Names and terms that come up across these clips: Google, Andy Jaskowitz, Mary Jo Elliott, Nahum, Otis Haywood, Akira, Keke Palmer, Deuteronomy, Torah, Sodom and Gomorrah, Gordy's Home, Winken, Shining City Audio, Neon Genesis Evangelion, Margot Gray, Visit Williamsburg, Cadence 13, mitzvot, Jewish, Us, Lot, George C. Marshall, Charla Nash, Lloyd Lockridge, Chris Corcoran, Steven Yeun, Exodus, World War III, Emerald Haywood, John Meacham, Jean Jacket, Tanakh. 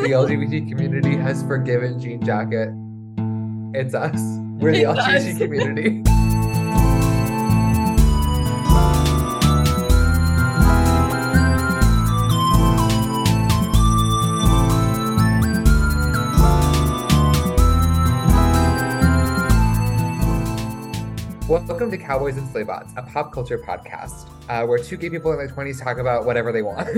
The LGBT community has forgiven Jean Jacket. It's us. We're the LGBT community. Welcome to Cowboys and Slaybots, a pop culture podcast where two gay people in their 20s talk about whatever they want.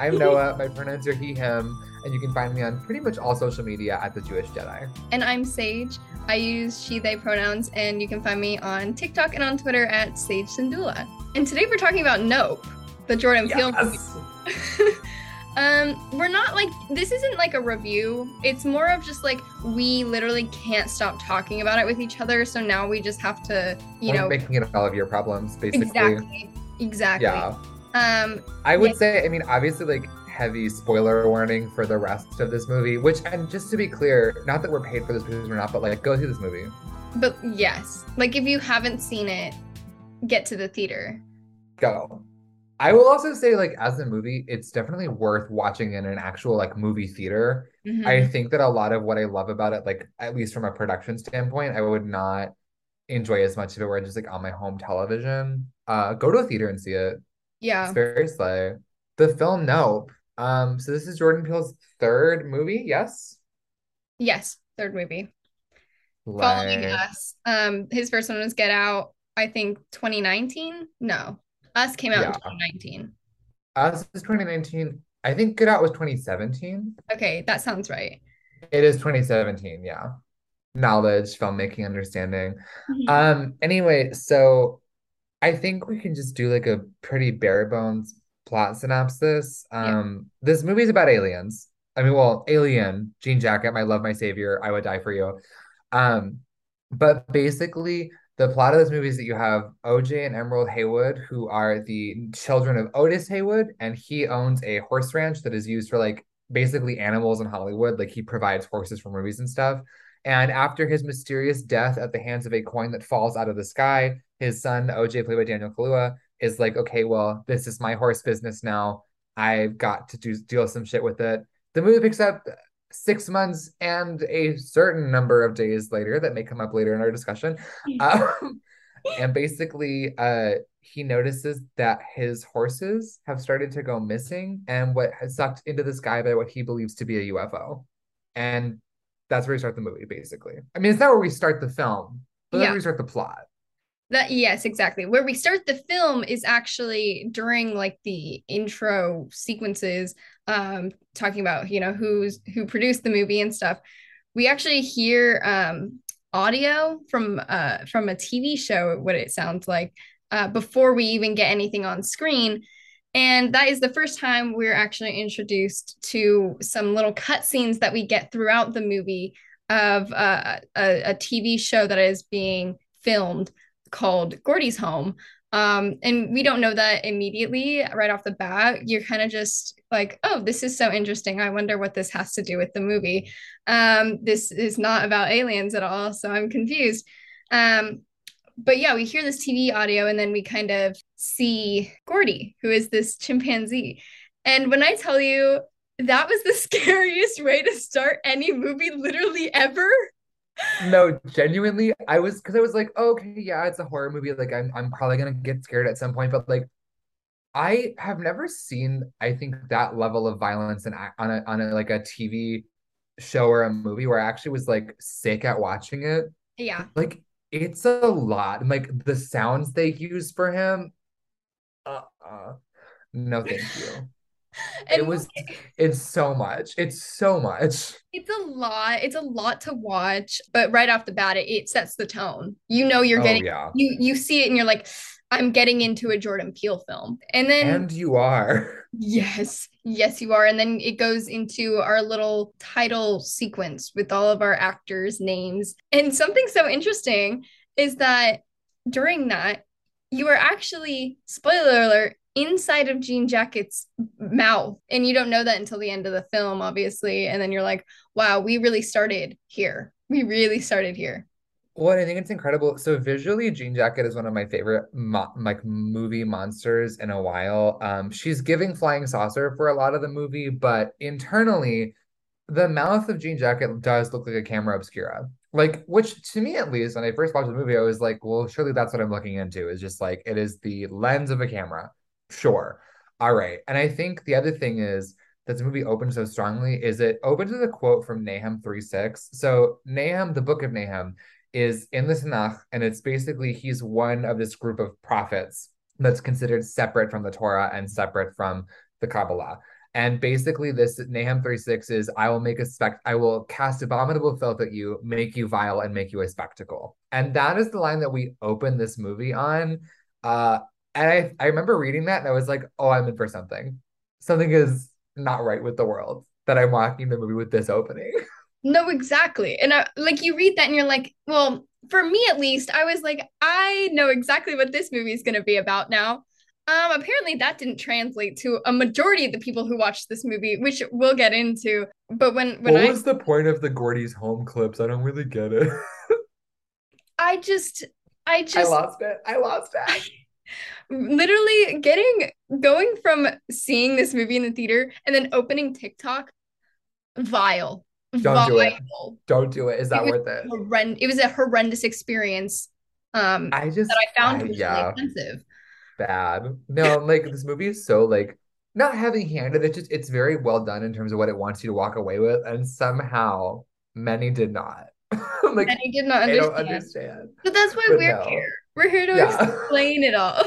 I'm Noah, my pronouns are he, him, and you can find me on pretty much all social media at The Jewish Jedi. And I'm Sage. I use she, they pronouns, and you can find me on TikTok and on Twitter at Sage Sandula. And today we're talking about Nope, the Jordan Peele movie. We're not like, this isn't like a review. It's more of just like, we literally can't stop talking about it with each other. So now we just have to, you know. Making it all of your problems, basically. Exactly. Yeah. I would say, I mean, obviously like heavy spoiler warning for the rest of this movie, which, and just to be clear, not that we're paid for this because we're not, but like go see this movie. But yes, like if you haven't seen it, get to the theater. Go. I will also say, like, as a movie, it's definitely worth watching in an actual, like, movie theater. Mm-hmm. I think that a lot of what I love about it, like, at least from a production standpoint, I would not enjoy as much if it were just, like, on my home television. Go to a theater and see it. Yeah. It's very slay. The film, Nope. So this is Jordan Peele's third movie, yes? Yes, third movie. Like... Following Us. His first one was Get Out, I think, 2019? No. Us came out in 2019. Us is 2019. I think Get Out was 2017. Okay, that sounds right. It is 2017, yeah. Knowledge, filmmaking, understanding. Mm-hmm. Anyway, so I think we can just do like a pretty bare bones plot synopsis. This movie is about aliens. I mean, well, Alien, Jean Jacket, My Love, My Savior, I Would Die For You. But basically... the plot of this movie is that you have OJ and Emerald Haywood, who are the children of Otis Haywood, and he owns a horse ranch that is used for, like, basically animals in Hollywood. Like, he provides horses for movies and stuff. And after his mysterious death at the hands of a coin that falls out of the sky, his son, OJ, played by Daniel Kaluuya, is like, okay, well, this is my horse business now. I've got to deal with some shit with it. The movie picks up 6 months and a certain number of days later that may come up later in our discussion. And basically, he notices that his horses have started to go missing and what has sucked into the sky by what he believes to be a UFO. And that's where we start the movie, basically. I mean, it's not where we start the film, but that's where we start the plot. Yes, exactly. Where we start the film is actually during like the intro sequences, talking about, who produced the movie and stuff. We actually hear audio from a TV show, what it sounds like, before we even get anything on screen. And that is the first time we're actually introduced to some little cutscenes that we get throughout the movie of a TV show that is being filmed called Gordy's Home. And we don't know that immediately right off the bat. You're kind of just like, oh, this is so interesting. I wonder what this has to do with the movie. This is not about aliens at all, so I'm confused. But yeah, we hear this TV audio and then we kind of see Gordy, who is this chimpanzee. And when I tell you that was the scariest way to start any movie literally ever. No, genuinely, I was like, oh, okay, yeah, it's a horror movie. Like, I'm probably gonna get scared at some point. But like, I have never seen, I think, that level of violence on a like a TV show or a movie where I actually was like sick at watching it. Yeah, like it's a lot. And like the sounds they use for him. No, thank you. It's so much. It's so much. It's a lot. It's a lot to watch. But right off the bat, it sets the tone. You're getting, you see it and you're like, I'm getting into a Jordan Peele film. And you are. Yes, you are. And then it goes into our little title sequence with all of our actors' names. And something so interesting is that during that, you are actually, spoiler alert, inside of Jean Jacket's mouth, and you don't know that until the end of the film, obviously, and then you're like, wow, we really started here. Well, I think it's incredible. So visually, Jean Jacket is one of my favorite movie monsters in a while. She's giving Flying Saucer for a lot of the movie, but internally the mouth of Jean Jacket does look like a camera obscura. Like, which to me, at least, when I first watched the movie, I was like, well, surely that's what I'm looking into, is just like, it is the lens of a camera. Sure. All right. And I think the other thing is that the movie opens so strongly is it opens with a quote from Nahum 3:6. So Nahum, the book of Nahum, is in the Tanakh, and it's basically, he's one of this group of prophets that's considered separate from the Torah and separate from the Kabbalah. And basically this Nahum 3:6 is, I will cast abominable filth at you, make you vile, and make you a spectacle. And that is the line that we open this movie on. And I remember reading that and I was like, oh, I'm in for something. Something is not right with the world that I'm watching the movie with this opening. No, exactly. And like, you read that and you're like, well, for me at least, I was like, I know exactly what this movie is going to be about now. Apparently that didn't translate to a majority of the people who watched this movie, which we'll get into. But what was the point of the Gordy's Home clips? I don't really get it. I lost it. Literally going from seeing this movie in the theater and then opening TikTok, vile. Don't do it. Is that worth it? It was a horrendous experience. I found personally offensive. Bad. No, like, this movie is so, like, not heavy-handed. It's very well done in terms of what it wants you to walk away with, and somehow many did not. Like, many did not understand. But that's why we're here. We're here to explain it all.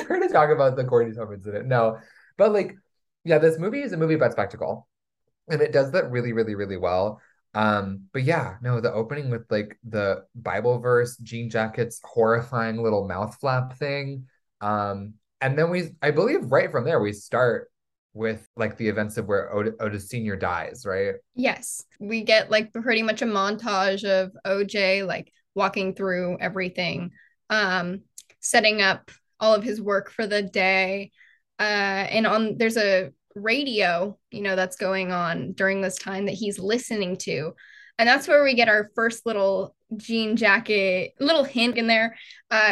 We're going to talk about the Gordy's Home incident. No, but like, yeah, this movie is a movie about spectacle, and it does that really, really, really well. But yeah, no, the opening with like the Bible verse, Jean Jacket's horrifying little mouth flap thing. And then I believe right from there, we start with like the events of where Otis Sr. dies, right? Yes. We get like pretty much a montage of OJ, like walking through everything, setting up all of his work for the day. And there's a radio, that's going on during this time that he's listening to. And that's where we get our first little Jean Jacket, little hint in there.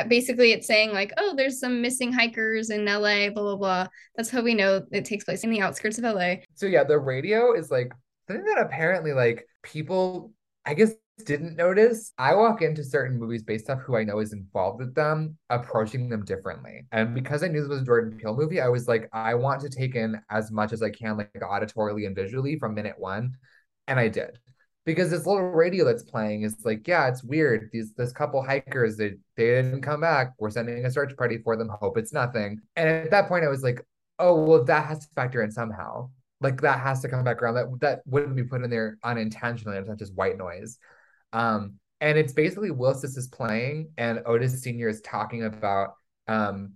Basically, it's saying like, oh, there's some missing hikers in LA, blah, blah, blah. That's how we know it takes place in the outskirts of LA. So yeah, the radio is like something that apparently like people, I guess, didn't notice. I walk into certain movies based off who I know is involved with them, approaching them differently. And because I knew this was a Jordan Peele movie, I was like, I want to take in as much as I can, like auditorily and visually from minute one. And I did. Because this little radio that's playing is like, yeah, it's weird. This couple hikers, they didn't come back. We're sending a search party for them. Hope it's nothing. And at that point, I was like, oh, well, that has to factor in somehow. Like, that has to come back around. That wouldn't be put in there unintentionally. It's not just white noise. And it's basically Wilsis is playing and Otis Sr. is talking about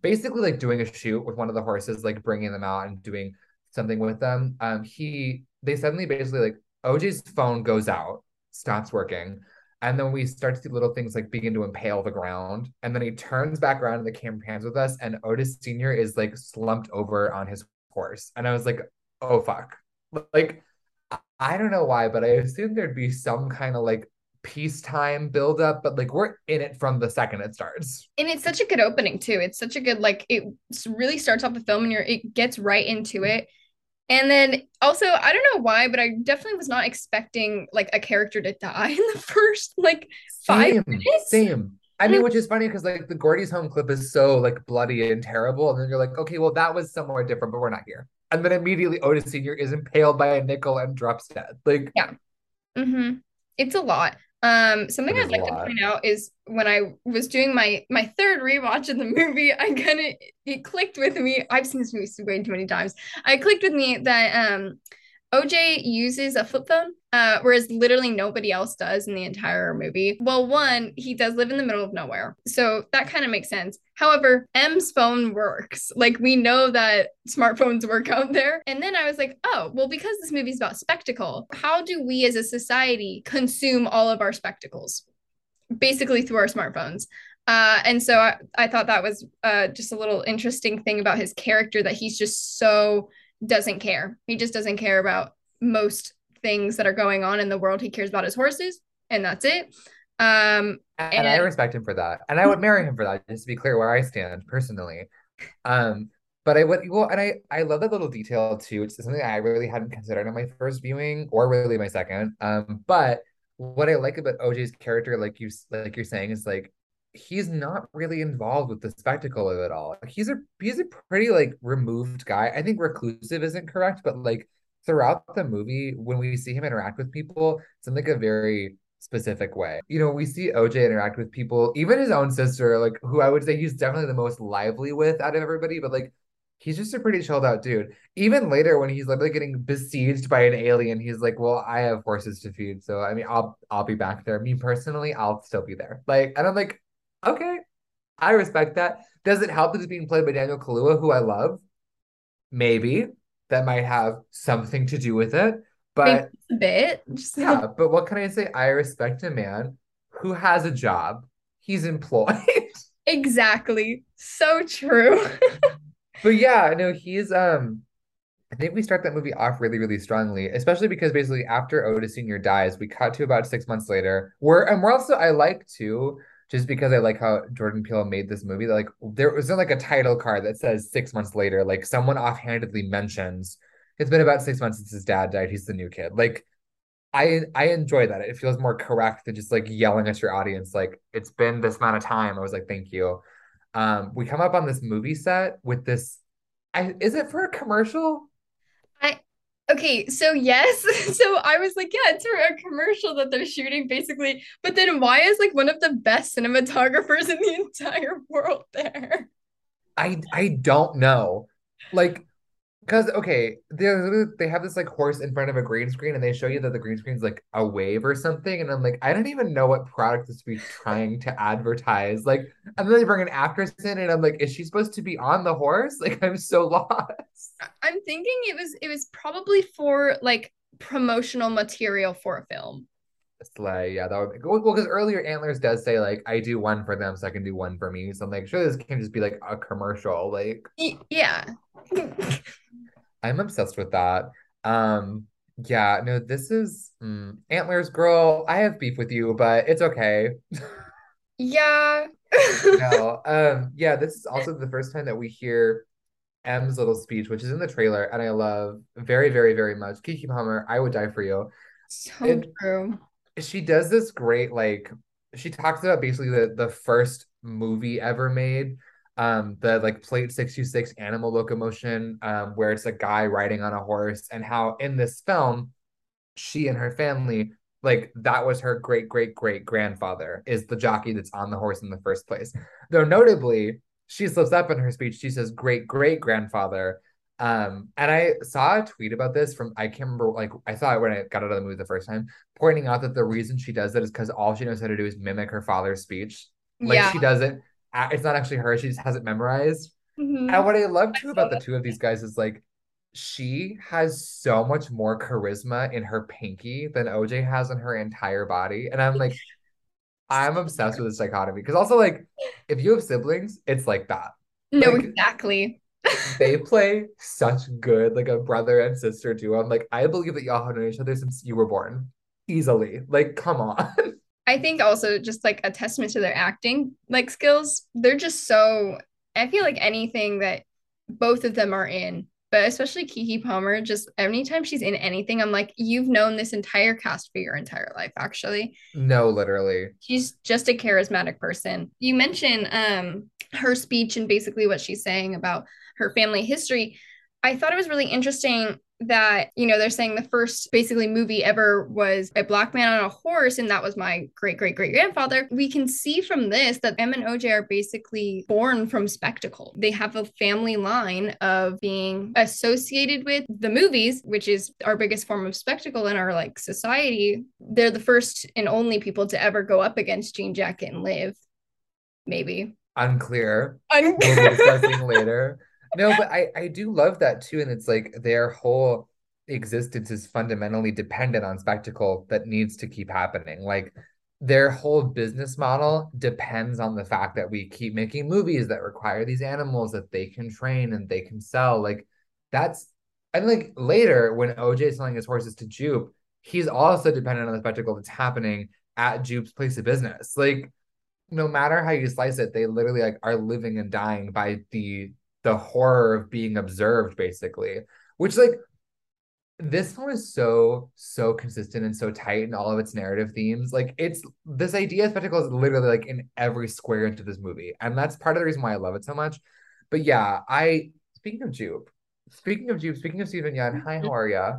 basically like doing a shoot with one of the horses, like bringing them out and doing something with them. They suddenly basically like, OJ's phone goes out, stops working, and then we start to see little things like begin to impale the ground, and then he turns back around and the camera pans with us, and Otis Sr. is like slumped over on his horse, and I was like, oh fuck. Like, I don't know why, but I assumed there'd be some kind of like peacetime buildup, but like we're in it from the second it starts. And it's such a good opening too. It's such a good, like, it really starts off the film and it gets right into it. And then also, I don't know why, but I definitely was not expecting like a character to die in the first like 5 minutes. Same. I mean, which is funny because like the Gordy's Home clip is so like bloody and terrible. And then you're like, okay, well, that was somewhere different, but we're not here. And then immediately Otis Sr. is impaled by a nickel and drops dead. Like, yeah. Mm-hmm. It's a lot. Something I'd like to point out is when I was doing my third rewatch of the movie, it clicked with me. I've seen this movie way too many times. It clicked with me that OJ uses a flip phone, whereas literally nobody else does in the entire movie. Well, one, he does live in the middle of nowhere, so that kind of makes sense. However, M's phone works. Like, we know that smartphones work out there. And then I was like, oh, well, because this movie's about spectacle, how do we as a society consume all of our spectacles? Basically through our smartphones. And so I thought that was just a little interesting thing about his character, that he's just so doesn't care. He just doesn't care about most things that are going on in the world. He cares about his horses, and that's it. And I respect him for that. And I would marry him for that, just to be clear where I stand personally. But I would, well, and I love that little detail too. It's something I really hadn't considered on my first viewing, or really my second. But what I like about OJ's character, like you're saying, is like he's not really involved with the spectacle of it all. He's a pretty like removed guy. I think reclusive isn't correct, but like throughout the movie, when we see him interact with people, it's in like a very specific way. You know, we see OJ interact with people, even his own sister, like who I would say he's definitely the most lively with out of everybody, but like he's just a pretty chilled out dude. Even later when he's literally getting besieged by an alien, he's like, well, I have horses to feed. So, I mean, I'll be back there. Me personally, I'll still be there. Like, and I'm like, okay, I respect that. Does it help that it's being played by Daniel Kaluuya, who I love? Maybe. That might have something to do with it. But a bit. Yeah, but what can I say? I respect a man who has a job. He's employed. Exactly. So true. But yeah, no, he's, I think we start that movie off really, really strongly, especially because basically after Otis Sr. dies, we cut to about 6 months later. We're also, I like to, just because I like how Jordan Peele made this movie, that like there wasn't like a title card that says 6 months later, like someone offhandedly mentions, it's been about 6 months since his dad died, he's the new kid. Like, I enjoy that. It feels more correct than just like yelling at your audience, like, it's been this amount of time. I was like, thank you. We come up on this movie set with this. Is it for a commercial? Okay, so yes. So I was like, yeah, it's for a commercial that they're shooting, basically. But then why is like one of the best cinematographers in the entire world there? I don't know. Like, because, okay, they have this like horse in front of a green screen and they show you that the green screen's like a wave or something. And I'm like, I don't even know what product this would be trying to advertise. Like, and then they bring an actress in and I'm like, is she supposed to be on the horse? Like, I'm so lost. I'm thinking it was probably for like promotional material for a film. Slay, yeah, that would be cool. Well, because earlier Antlers does say like, I do one for them so I can do one for me. So I'm like, sure, this can't just be like a commercial. Like, yeah. I'm obsessed with that. Yeah, no, this is Antlers, girl, I have beef with you, but it's okay. Yeah. No. Yeah, this is also the first time that we hear M's little speech, which is in the trailer, and I love very, very, very much. Keke Palmer, I would die for you. So true. She does this great, like, she talks about basically the first movie ever made. The like plate 626 animal locomotion, where it's a guy riding on a horse, and how in this film, she and her family, like that was her great-great-great-grandfather is the jockey that's on the horse in the first place. Though notably, she slips up in her speech. She says great-great-grandfather. And I saw a tweet about this from, I can't remember, like I saw it when I got out of the movie the first time, pointing out that the reason she does that is because all she knows how to do is mimic her father's speech. Like yeah. She doesn't. It's not actually her. She just has it memorized. Mm-hmm. And what I love too about the two of these guys is like, she has so much more charisma in her pinky than OJ has in her entire body. And I'm like, I'm obsessed with this dichotomy. Because also like, if you have siblings, it's like that. No, like, exactly. They play such good, like a brother and sister duo. I'm like, I believe that y'all have known each other since you were born. Easily. Like, come on. I think also just like a testament to their acting like skills. They're just so, I feel like anything that both of them are in, but especially Keke Palmer, just anytime she's in anything, I'm like, you've known this entire cast for your entire life, actually. No, literally. She's just a charismatic person. You mentioned her speech and basically what she's saying about her family history. I thought it was really interesting that, you know, they're saying the first basically movie ever was a black man on a horse, and that was my great-great-great-grandfather. We can see from this that M and OJ are basically born from spectacle. They have a family line of being associated with the movies, which is our biggest form of spectacle in our, like, society. They're the first and only people to ever go up against Jean Jacket and live. Maybe. Unclear. We'll be discussing later. No, but I do love that too. And it's like their whole existence is fundamentally dependent on spectacle that needs to keep happening. Like their whole business model depends on the fact that we keep making movies that require these animals that they can train and they can sell. Like that's, and like later when OJ is selling his horses to Jupe, he's also dependent on the spectacle that's happening at Jupe's place of business. Like no matter how you slice it, they literally like are living and dying by the the horror of being observed, basically, which, like, this film is so consistent and so tight in all of its narrative themes. Like, it's this idea of spectacle is literally like in every square inch of this movie, and that's part of the reason why I love it so much. But yeah, speaking of Steven Yeun, hi, how are ya?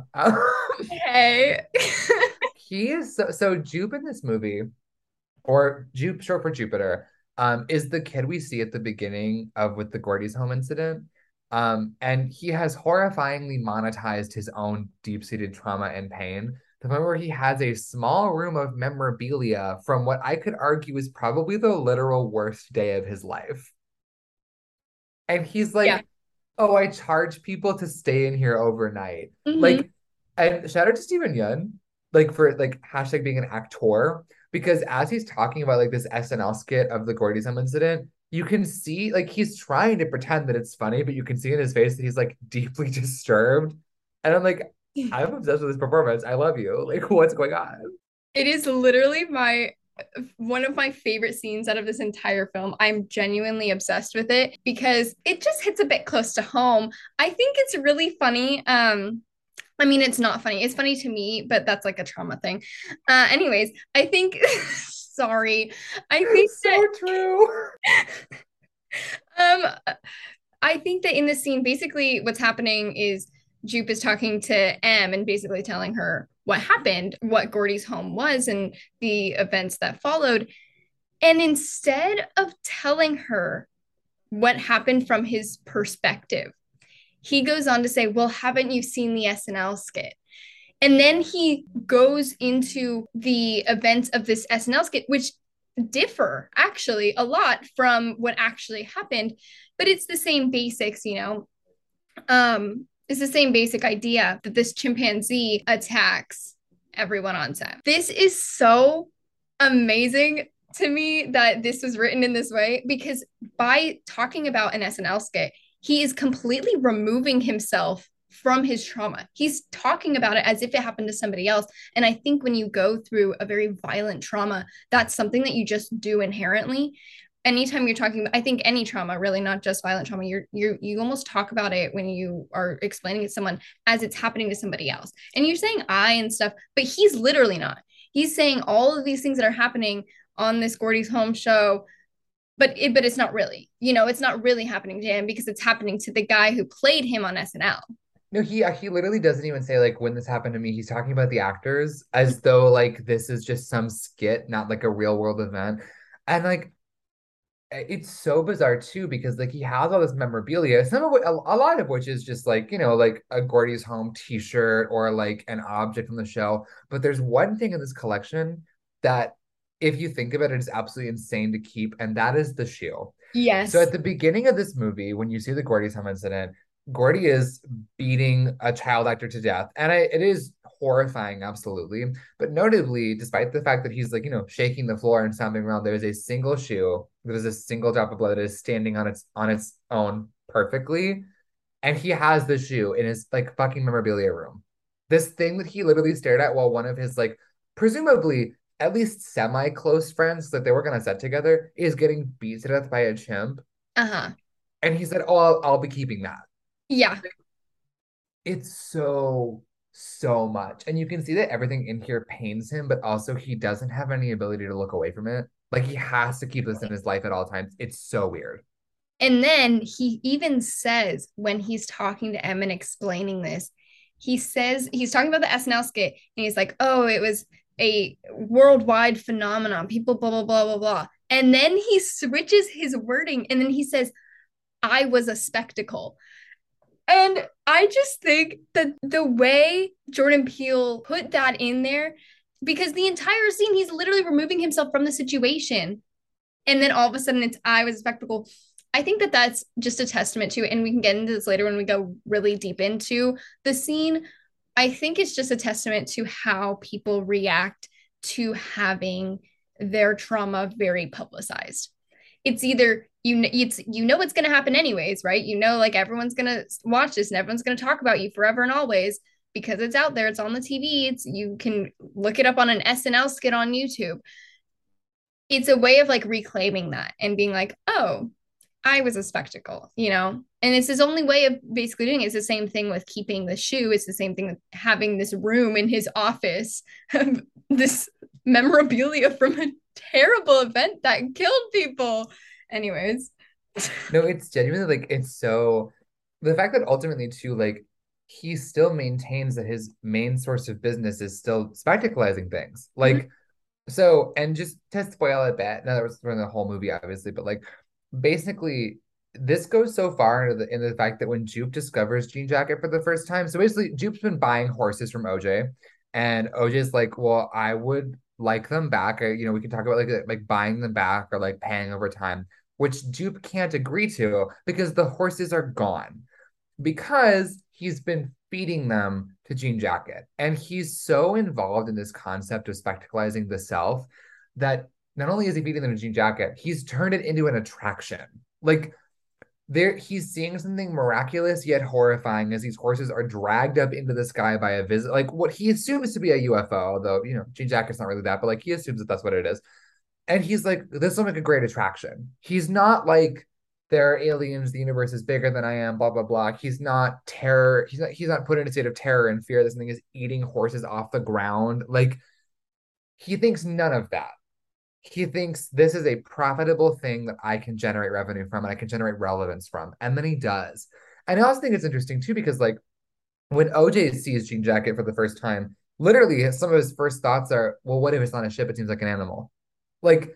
Hey. He is so Jupe in this movie, or Jupe, short for Jupiter, is the kid we see at the beginning of with the Gordy's Home incident. And he has horrifyingly monetized his own deep-seated trauma and pain. The point where he has a small room of memorabilia from what I could argue is probably the literal worst day of his life. And he's like, oh, I charge people to stay in here overnight. Mm-hmm. Like, and shout out to Steven Yeun, like, for, like, # being an actor, because as he's talking about, like, this SNL skit of the Gordy's Home incident, you can see, like, he's trying to pretend that it's funny, but you can see in his face that he's, like, deeply disturbed. And I'm like, I'm obsessed with this performance. I love you. Like, what's going on? It is literally one of my favorite scenes out of this entire film. I'm genuinely obsessed with it because it just hits a bit close to home. I think it's really funny. I mean, it's not funny. It's funny to me, but that's like a trauma thing. Anyways, I think... Sorry. I think so that, true. I think that in this scene, basically what's happening is Jupe is talking to M and basically telling her what happened, what Gordy's home was, and the events that followed. And instead of telling her what happened from his perspective, he goes on to say, well, haven't you seen the SNL skit? And then he goes into the events of this SNL skit, which differ actually a lot from what actually happened, but it's the same basics, you know. It's the same basic idea that this chimpanzee attacks everyone on set. This is so amazing to me that this was written in this way, because by talking about an SNL skit, he is completely removing himself from his trauma. He's talking about it as if it happened to somebody else. And I think when you go through a very violent trauma, that's something that you just do inherently. Anytime you're talking about, I think any trauma, really, not just violent trauma, you almost talk about it when you are explaining it to someone as it's happening to somebody else. And you're saying I and stuff, but he's literally not. He's saying all of these things that are happening on this Gordy's Home show, but it's not really, you know, it's not really happening to him because it's happening to the guy who played him on SNL. No, he literally doesn't even say, like, when this happened to me. He's talking about the actors as though, like, this is just some skit, not, like, a real-world event. And, like, it's so bizarre, too, because, like, he has all this memorabilia, some of which, a lot of which is just, like, you know, like, a Gordy's Home t-shirt or, like, an object from the show. But there's one thing in this collection that, if you think about it, is absolutely insane to keep, and that is the shoe. Yes. So at the beginning of this movie, when you see the Gordy's Home incident, Gordy is beating a child actor to death. And it is horrifying, absolutely. But notably, despite the fact that he's, like, you know, shaking the floor and stomping around, there is a single shoe, there is a single drop of blood that is standing on its own perfectly. And he has the shoe in his, like, fucking memorabilia room. This thing that he literally stared at while one of his, like, presumably at least semi-close friends that they were going to set together is getting beat to death by a chimp. Uh-huh. And he said, oh, I'll be keeping that. Yeah. It's so much. And you can see that everything in here pains him, but also he doesn't have any ability to look away from it. Like, he has to keep this in his life at all times. It's so weird. And then he even says, when he's talking to Em and explaining this, he says, he's talking about the SNL skit, and he's like, oh, it was a worldwide phenomenon. People blah, blah, blah, blah, blah. And then he switches his wording, and then he says, I was a spectacle. And I just think that the way Jordan Peele put that in there, because the entire scene, he's literally removing himself from the situation. And then all of a sudden it's, I was a spectacle. I think that that's just a testament to, and we can get into this later when we go really deep into the scene. I think it's just a testament to how people react to having their trauma very publicized. It's either, you know what's going to happen anyways, right? You know, like, everyone's going to watch this and everyone's going to talk about you forever and always because it's out there, it's on the TV, you can look it up on an SNL skit on YouTube. It's a way of, like, reclaiming that and being like, oh, I was a spectacle, you know, and it's his only way of basically doing it. It's the same thing with keeping the shoe. It's the same thing with having this room in his office, this memorabilia from a terrible event that killed people. Anyways. No, it's genuinely like, it's so, the fact that ultimately too, like, he still maintains that his main source of business is still spectacularizing things. Like, so, and just to spoil a bit, now that was from the whole movie, obviously, but like, basically, this goes so far into the fact that when Jupe discovers Jean Jacket for the first time, so basically, Jupe's been buying horses from OJ, and OJ's like, well, I would like them back. You know, we can talk about like buying them back or like paying over time, which Jupe can't agree to because the horses are gone because he's been feeding them to Jean Jacket. And he's so involved in this concept of spectacularizing the self that not only is he feeding them to Jean Jacket, he's turned it into an attraction. Like, there, he's seeing something miraculous yet horrifying as these horses are dragged up into the sky by a visit, like what he assumes to be a UFO, although, you know, Jean Jacket's not really that, but like he assumes that that's what it is. And he's like, this will make a great attraction. He's not like, there are aliens, the universe is bigger than I am, blah, blah, blah. He's not terror. He's not put in a state of terror and fear that something is eating horses off the ground. Like, he thinks none of that. He thinks this is a profitable thing that I can generate revenue from and I can generate relevance from. And then he does. And I also think it's interesting too, because like when OJ sees Jean Jacket for the first time, literally some of his first thoughts are, well, what if it's not a ship? It seems like an animal. Like,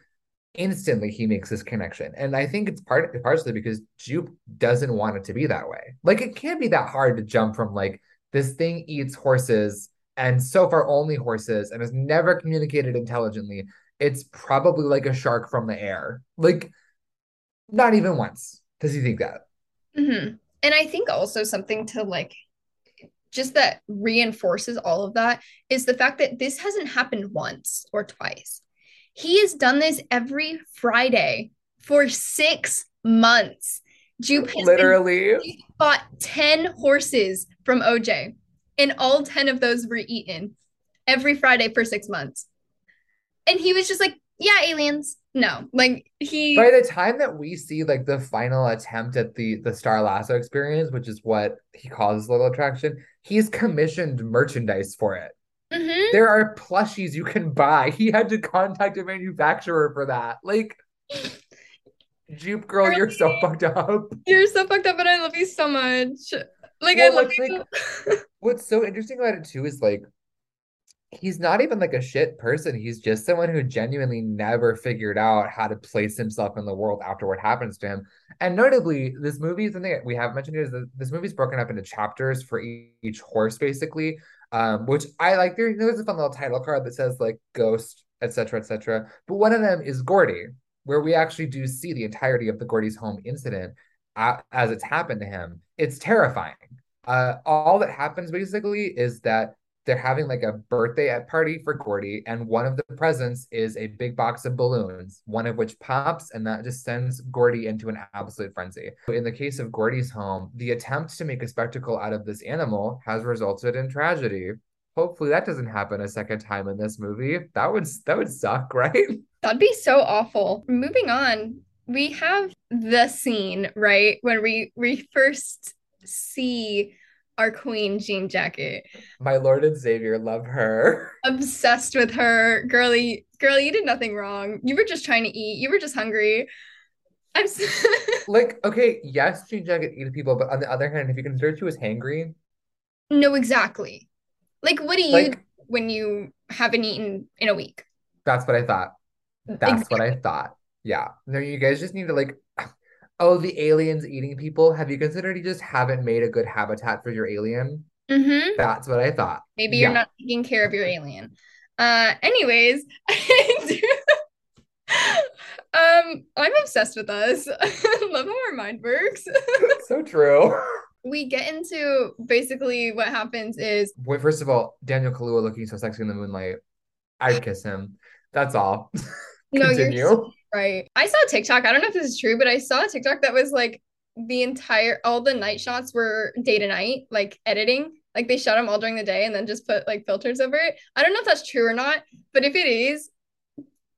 instantly he makes this connection. And I think it's partially because Jupe doesn't want it to be that way. Like, it can't be that hard to jump from like, this thing eats horses and so far only horses and has never communicated intelligently. It's probably like a shark from the air. Like, not even once does he think that. And I think also something to like, just that reinforces all of that is the fact that this hasn't happened once or twice. He has done this every Friday for 6 months. Jupe has literally bought 10 horses from OJ, and all 10 of those were eaten every Friday for 6 months. And he was just like, yeah, aliens. No, like he. By the time that we see like the final attempt at the Star Lasso experience, which is what he calls his little attraction, he's commissioned merchandise for it. There are plushies you can buy. He had to contact a manufacturer for that. Like, Jupe girl, you're so fucked up. You're so fucked up, and I love you so much. Like, well, I love you. Like, what's so interesting about it too is like, he's not even like a shit person. He's just someone who genuinely never figured out how to place himself in the world after what happens to him. And notably, this movie, something that we have mentioned is that this movie's broken up into chapters for each horse, basically, which I like. There's a fun little title card that says like ghost, etc., etc. But one of them is Gordy, where we actually do see the entirety of the Gordy's home incident as it's happened to him. It's terrifying. All that happens basically is that they're having like a birthday party for Gordy, and one of the presents is a big box of balloons, one of which pops, and that just sends Gordy into an absolute frenzy. In the case of Gordy's home, the attempt to make a spectacle out of this animal has resulted in tragedy. Hopefully that doesn't happen a second time in this movie. That would suck, right? That'd be so awful. Moving on, we have the scene, right? When we first see our queen, Jean Jacket. My Lord and Savior, love her. Obsessed with her. Girlie, you did nothing wrong. You were just trying to eat. You were just hungry. I'm so like, okay, yes, Jean Jacket eats people, but on the other hand, if you consider she was hangry. No, exactly. Like, what do you do when you haven't eaten in a week? That's what I thought. Yeah. No, you guys just need to like, oh, the aliens eating people. Have you considered you just haven't made a good habitat for your alien? That's what I thought. Maybe you're not taking care of your alien. Anyways, I'm obsessed with Us. Love how our mind works. So true. We get into basically what happens is... Wait, first of all, Daniel Kaluuya looking so sexy in the moonlight. I'd kiss him. That's all. Continue. No, you're... Right. I saw TikTok. I don't know if this is true, but I saw a TikTok that was like all the night shots were day to night, like editing. Like they shot them all during the day and then just put like filters over it. I don't know if that's true or not, but if it is,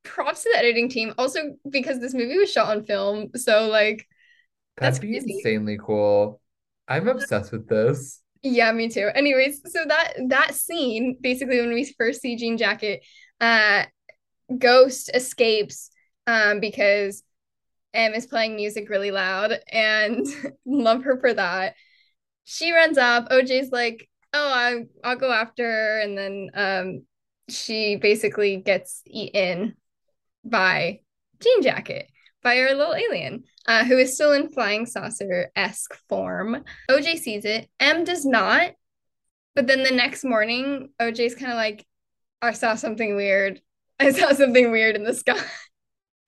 props to the editing team. Also, because this movie was shot on film. So like That'd be insanely cool. I'm obsessed with this. Yeah, me too. Anyways, so that scene, basically when we first see Jean Jacket, Ghost escapes because M is playing music really loud, and love her for that. She runs off. OJ's like, oh, I'll go after her. And then she basically gets eaten by Jean Jacket, by our little alien, who is still in flying saucer-esque form. OJ sees it. M does not. But then the next morning, OJ's kind of like, I saw something weird. I saw something weird in the sky.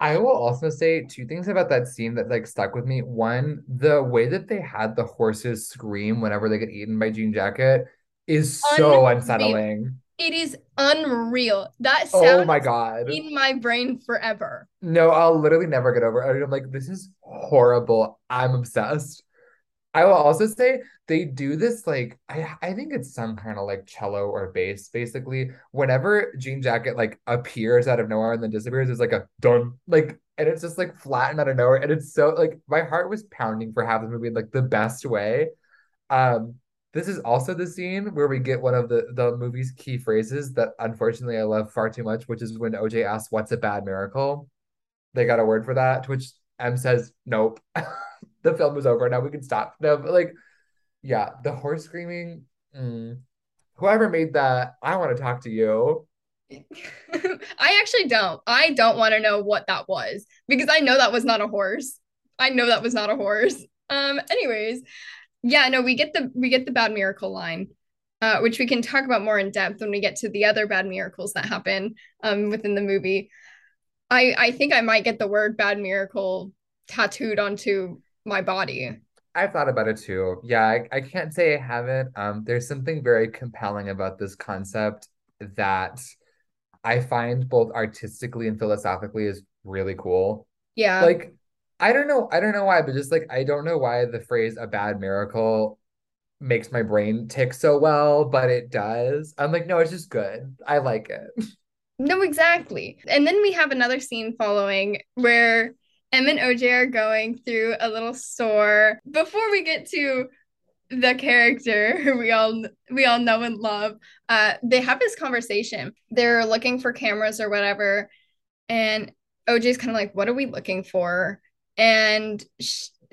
I will also say two things about that scene that like stuck with me. One, the way that they had the horses scream whenever they get eaten by Jean Jacket is so unsettling. It is unreal. That sound in my brain forever. No, I'll literally never get over it. I'm like, this is horrible. I'm obsessed. I will also say they do this, like, I think it's some kind of, like, cello or bass, basically. Whenever Jean Jacket, like, appears out of nowhere and then disappears, it's like a dun, like, and it's just, like, flattened out of nowhere. And it's so, like, my heart was pounding for half the movie in, like, the best way. This is also the scene where we get one of the movie's key phrases that, unfortunately, I love far too much, which is when OJ asks, what's a bad miracle? They got a word for that, to which M says, nope. The film is over. Now we can stop. No, but like, yeah, the horse screaming. Whoever made that, I want to talk to you. I actually don't. I don't want to know what that was because I know that was not a horse. Anyways, yeah, no, we get the bad miracle line, which we can talk about more in depth when we get to the other bad miracles that happen within the movie. I think I might get the word bad miracle tattooed onto my body. I've thought about it too. Yeah, I can't say I haven't. There's something very compelling about this concept that I find both artistically and philosophically is really cool. Yeah. Like, I don't know why, but just like, I don't know why the phrase a bad miracle makes my brain tick so well, but it does. I'm like, no, it's just good. I like it. No, exactly. And then we have another scene following where Em and OJ are going through a little store. Before we get to the character who we all know and love, they have this conversation. They're looking for cameras or whatever, and OJ's kind of like, what are we looking for? And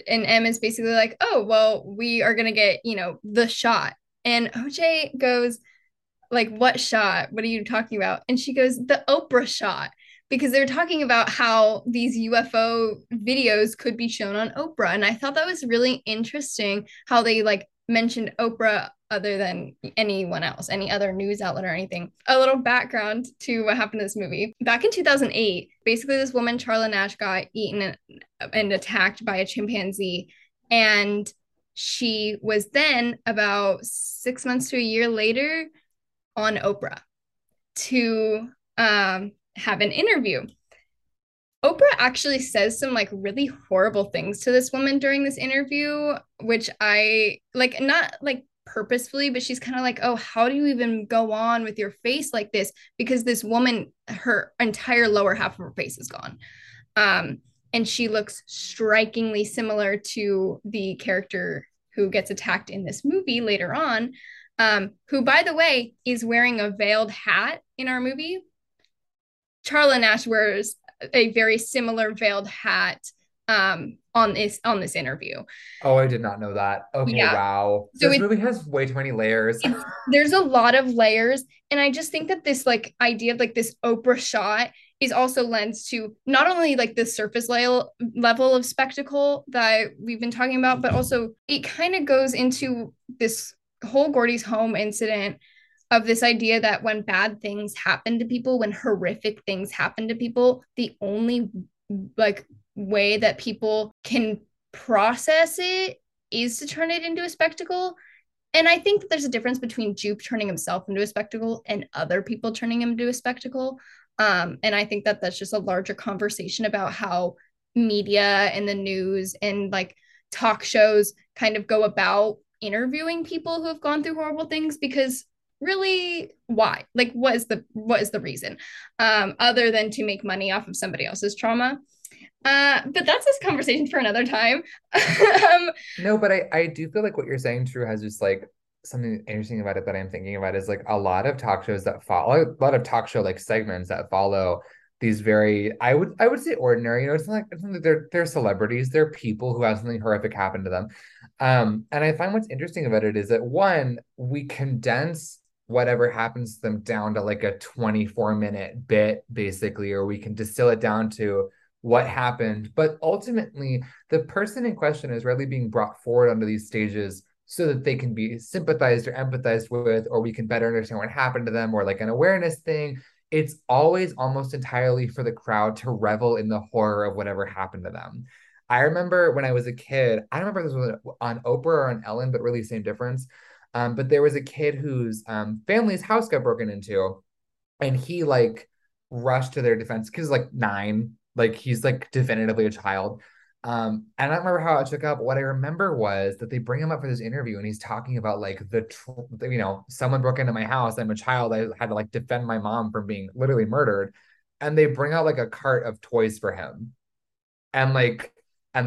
Em is basically like, oh, well, we are going to get, the shot. And OJ goes, like, what shot? What are you talking about? And she goes, the Oprah shot. Because they're talking about how these UFO videos could be shown on Oprah. And I thought that was really interesting how they like mentioned Oprah other than anyone else, any other news outlet or anything. A little background to what happened in this movie. Back in 2008, basically this woman, Charla Nash, got eaten and attacked by a chimpanzee. And she was then about 6 months to a year later on Oprah to have an interview. Oprah actually says some like really horrible things to this woman during this interview, which I like, not like purposefully, but she's kind of like, oh, how do you even go on with your face like this? Because this woman, her entire lower half of her face is gone. And she looks strikingly similar to the character who gets attacked in this movie later on, who, by the way, is wearing a veiled hat in our movie. Charla Nash wears a very similar veiled hat on this interview. Oh, I did not know that. Okay, yeah. Wow. So this movie has way too many layers. There's a lot of layers. And I just think that this like idea of like this Oprah shot is also lends to not only like the surface level of spectacle that we've been talking about, but also it kind of goes into this whole Gordy's Home incident of this idea that when bad things happen to people, when horrific things happen to people, the only like way that people can process it is to turn it into a spectacle. And I think that there's a difference between Jupe turning himself into a spectacle and other people turning him into a spectacle. And I think that that's just a larger conversation about how media and the news and like talk shows kind of go about interviewing people who have gone through horrible things, because really, why? Like, what is the reason? Other than to make money off of somebody else's trauma. But that's this conversation for another time. No, but I do feel like what you're saying, True, has just like something interesting about it that I'm thinking about is like a lot of talk shows that follow, a lot of talk show like segments that follow these very, I would say ordinary, you know, it's not like they're celebrities, they're people who have something horrific happen to them. And I find what's interesting about it is that one, we condense whatever happens to them down to like a 24-minute bit basically, or we can distill it down to what happened. But ultimately, the person in question is rarely being brought forward onto these stages so that they can be sympathized or empathized with, or we can better understand what happened to them, or like an awareness thing. It's always almost entirely for the crowd to revel in the horror of whatever happened to them. I remember when I was a kid, I don't remember if this was on Oprah or on Ellen, but really same difference. But there was a kid whose family's house got broken into, and he like rushed to their defense because like 9, like he's like definitively a child. And I don't remember how it shook up. What I remember was that they bring him up for this interview and he's talking about like someone broke into my house. I'm a child. I had to like defend my mom from being literally murdered. And they bring out like a cart of toys for him. And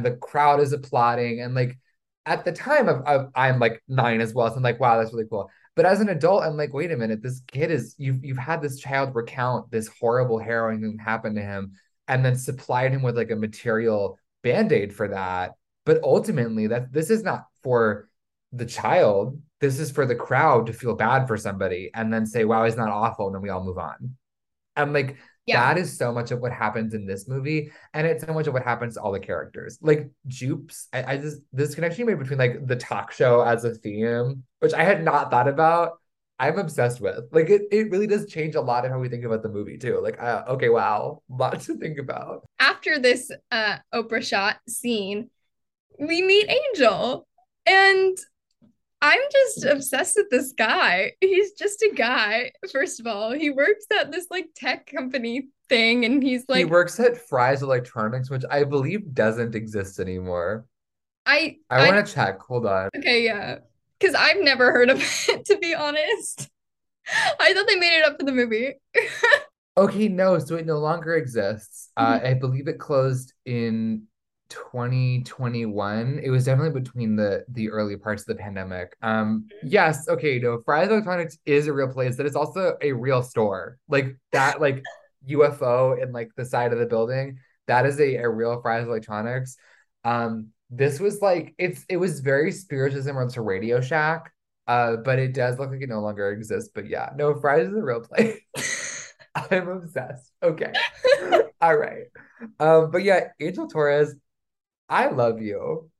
the crowd is applauding. And like at the time I'm like 9 as well. So I'm like, wow, that's really cool. But as an adult, I'm like, wait a minute, this kid is, you've had this child recount this horrible, harrowing thing happen to him and then supplied him with like a material Band-Aid for that. But ultimately, that this is not for the child. This is for the crowd to feel bad for somebody and then say, wow, he's not awful. And then we all move on. And like, yeah, that is so much of what happens in this movie. And it's so much of what happens to all the characters. Like Jupes, I just, this connection made between like the talk show as a theme, which I had not thought about, I'm obsessed with. Like it really does change a lot of how we think about the movie too. Like, okay, wow, lots to think about. After this Oprah shot scene, we meet Angel. And I'm just obsessed with this guy. He's just a guy, first of all. He works at this like tech company thing and he's like... He works at Fry's Electronics, which I believe doesn't exist anymore. I want to check. Hold on. Okay, yeah. Because I've never heard of it, to be honest. I thought they made it up for the movie. Okay, no, so it no longer exists. Mm-hmm. I believe it closed in 2021. It was definitely between the early parts of the pandemic. Yes, okay, no, Fry's Electronics is a real place, but it's also a real store. Like that, like UFO in like the side of the building, that is a real Fry's Electronics. This was like, it was very spiritism or it's a Radio Shack, but it does look like it no longer exists. But yeah, no, Fry's is a real place. I'm obsessed. Okay. All right. But yeah, Angel Torres, I love you.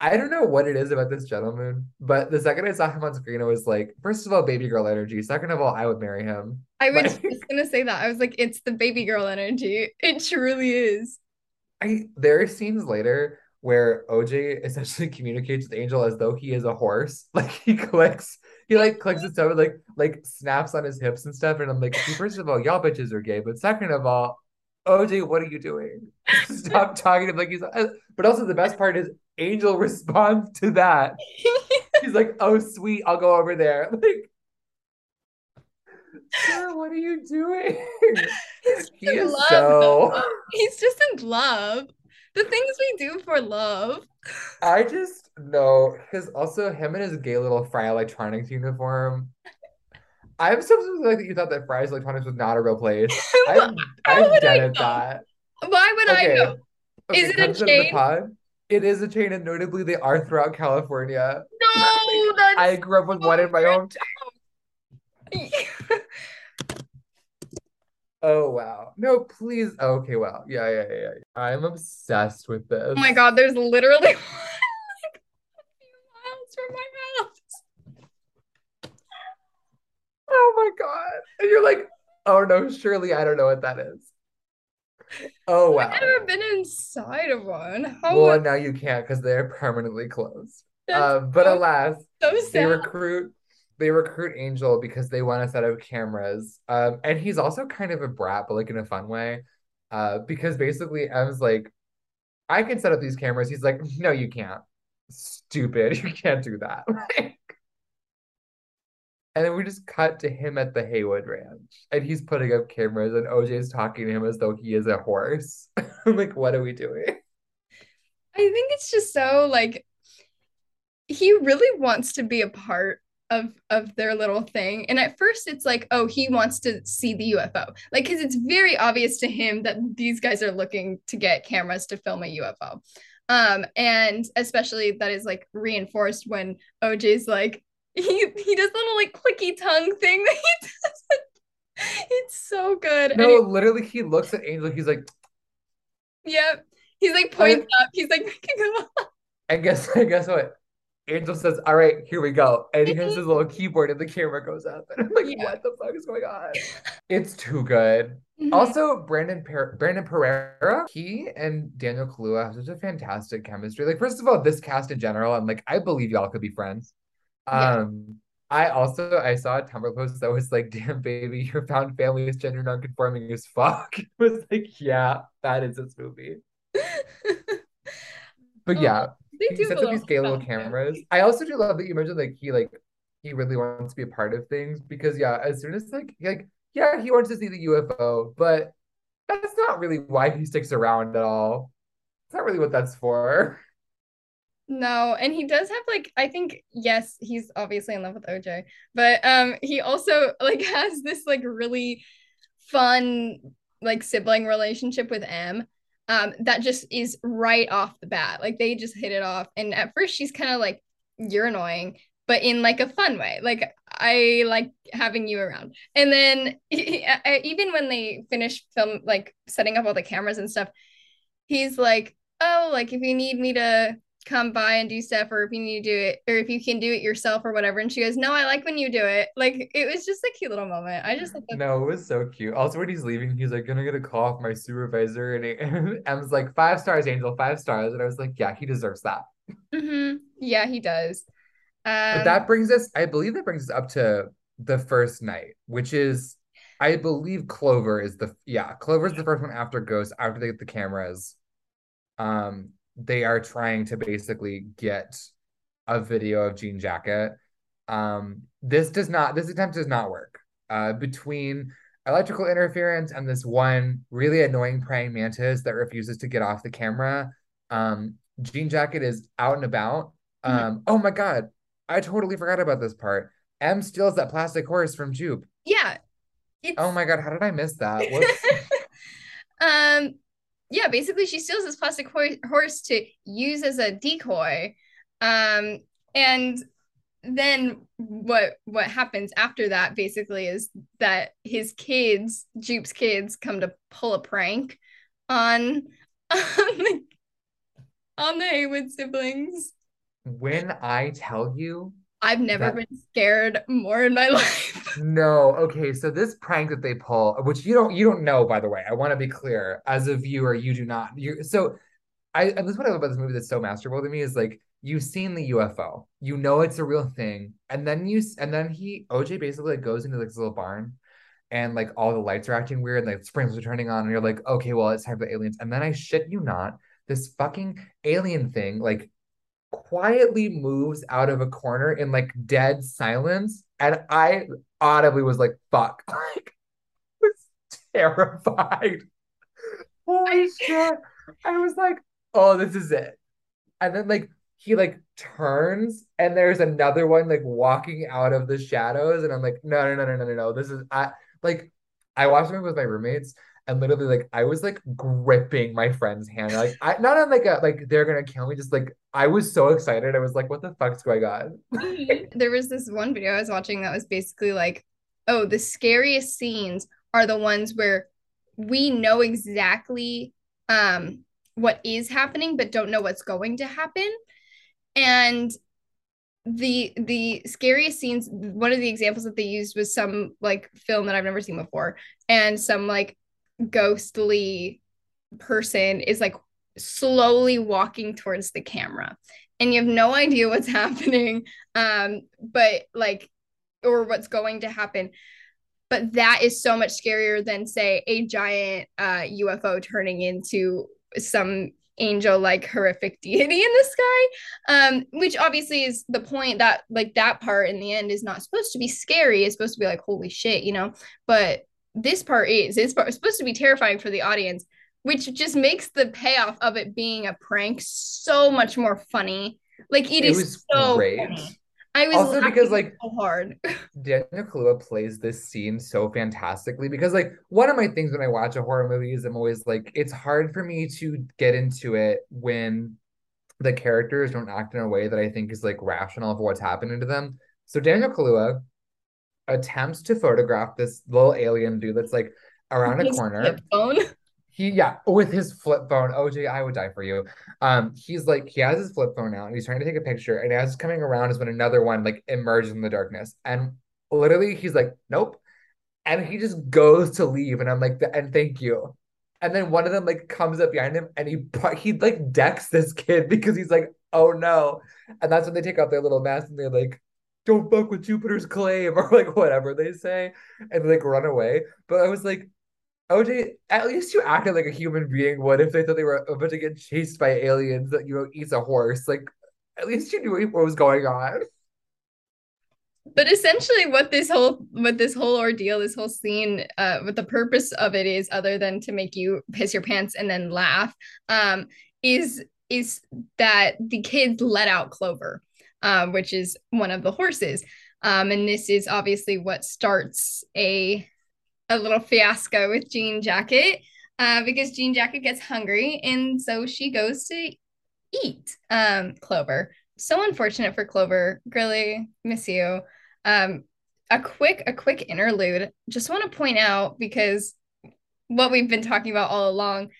I don't know what it is about this gentleman, but the second I saw him on screen, I was like, first of all, baby girl energy. Second of all, I would marry him. I was just going to say that. I was like, it's the baby girl energy. It truly is. There are scenes later where OJ essentially communicates with Angel as though he is a horse. Like he clicks his toe and like snaps on his hips and stuff. And I'm like, first of all, y'all bitches are gay. But second of all, OJ, what are you doing? Stop talking to him like he's... But also the best part is Angel responds to that. He's like, oh, sweet, I'll go over there. Like, sir, what are you doing? He's just in love. The things we do for love. I just know, because also him and his gay little Fry Electronics uniform. I'm so like that you thought that Fry's Electronics was not a real place. I'm dead at that. Why would I know? Okay, is it a chain? It is a chain, and notably they are throughout California. No, that's... I grew up with one in my own town. Oh, wow. No, please. Oh, okay, wow. Yeah. I'm obsessed with this. Oh my God, there's literally one like a few miles from my house. Oh my God. And you're like, oh no, surely I don't know what that is. Oh, wow. I've never been inside of one. Well, now you can't because they're permanently closed. But alas, so sad. They recruit Angel because they want a set of cameras. And he's also kind of a brat, but like in a fun way. Because basically Em's like, I can set up these cameras. He's like, no, you can't. Stupid. You can't do that. Like, And then we just cut to him at the Haywood Ranch. And he's putting up cameras and OJ's talking to him as though he is a horse. I'm like, what are we doing? I think it's just so, like, he really wants to be a part of their little thing. And at first it's like, oh, he wants to see the UFO. Like, because it's very obvious to him that these guys are looking to get cameras to film a UFO. And especially that is, like, reinforced when OJ's like, he does little, like, clicky tongue thing that he does. It's so good. No, he, literally, he looks at Angel. He's like, yep. He's like points up. He's like making a. I guess what? Angel says, all right, here we go. And he has his little keyboard and the camera goes up. And I'm like, what the fuck is going on? It's too good. Mm-hmm. Also, Brandon Perea, he and Daniel Kaluuya have such a fantastic chemistry. Like, first of all, this cast in general, I'm like, I believe y'all could be friends. I saw a Tumblr post that was like, damn, baby, your found family is gender nonconforming as fuck. It was like, yeah, that is this movie. But yeah. They do sets up these gay little cameras. Family. I also do love that you mentioned he really wants to be a part of things because as soon as he wants to see the UFO, but that's not really why he sticks around at all. It's not really what that's for. No, and he does have I think yes, he's obviously in love with OJ, but he also has this really fun sibling relationship with M. That just is right off the bat. They just hit it off. And at first she's kind of like, you're annoying, but in a fun way. I like having you around. And then even when they finish film, setting up all the cameras and stuff, he's like, oh, if you need me to come by and do stuff, or if you need to do it, or if you can do it yourself or whatever. And she goes, no, I like when you do it. It was just a cute little moment. I just it was so cute. Also, when he's leaving, he's like, gonna get a call from my supervisor. And I was like, 5 stars, Angel, 5 stars. And I was like, yeah, he deserves that. Mm-hmm. Yeah, he does. But that brings us up to the first night, which is, I believe Clover is Clover's the first one after Ghost, after they get the cameras. They are trying to basically get a video of Jean Jacket. This attempt does not work. Between electrical interference and this one really annoying praying mantis that refuses to get off the camera, Jean Jacket is out and about. Mm-hmm. Oh my God, I totally forgot about this part. M steals that plastic horse from Jupe. Yeah. Oh my God, how did I miss that? Yeah, basically she steals this plastic horse to use as a decoy. And then what happens after that basically is that his kids, Jupe's kids, come to pull a prank on the Haywood siblings. When I tell you, I've never been scared more in my life. No. Okay. So this prank that they pull, which you don't know, by the way, I want to be clear as a viewer, you do not. And this is what I love about this movie that's so masterful to me is you've seen the UFO, it's a real thing. And then OJ basically goes into this little barn and all the lights are acting weird. And springs are turning on and you're like, okay, well, it's time for the aliens. And then I shit you not, this fucking alien thing, quietly moves out of a corner in dead silence, and I audibly was like, fuck. I was terrified. Holy shit. I was like, oh, this is it. And then he turns and there's another one walking out of the shadows, and I'm like, no, this is I watched it with my roommates. And literally, I was, gripping my friend's hand. They're gonna kill me. Just, I was so excited. I was like, what the fuck's going on? There was this one video I was watching that was basically oh, the scariest scenes are the ones where we know exactly what is happening, but don't know what's going to happen. And the scariest scenes, one of the examples that they used was some, film that I've never seen before. And some, ghostly person is slowly walking towards the camera and you have no idea what's happening or what's going to happen, but that is so much scarier than say a giant UFO turning into some angel-like horrific deity in the sky, which obviously is the point that, like, that part in the end is not supposed to be scary. It's supposed to be like, holy shit, you know? But this part is, it's supposed to be terrifying for the audience, which just makes the payoff of it being a prank so much more funny. Like, it is so great. Funny. I was also because, like, so hard. Daniel Kaluuya plays this scene so fantastically because, like, one of my things when I watch a horror movie is I'm always like, it's hard for me to get into it when the characters don't act in a way that I think is, like, rational for what's happening to them. So Daniel Kaluuya attempts to photograph this little alien dude that's, like, around a corner. With his flip phone. OJ, I would die for you. He's like, he has his flip phone out and he's trying to take a picture. And as it's coming around is when another one, like, emerges in the darkness. And literally he's like, nope. And he just goes to leave. And I'm like, and thank you. And then one of them, like, comes up behind him and he like decks this kid because he's like, oh no. And that's when they take out their little mask and they're like, don't fuck with Jupiter's claim, or like whatever they say, and they, like, run away. But I was like, OJ, at least you acted like a human being. What if they thought they were about to get chased by aliens that, you know, eats a horse? Like, at least you knew what was going on. But essentially what this whole scene, what the purpose of it is, other than to make you piss your pants and then laugh, is that the kids let out Clover, which is one of the horses. And this is obviously what starts a little fiasco with Jean Jacket, because Jean Jacket gets hungry, and so she goes to eat Clover. So unfortunate for Clover. Really miss you. A quick interlude. Just want to point out, because what we've been talking about all along,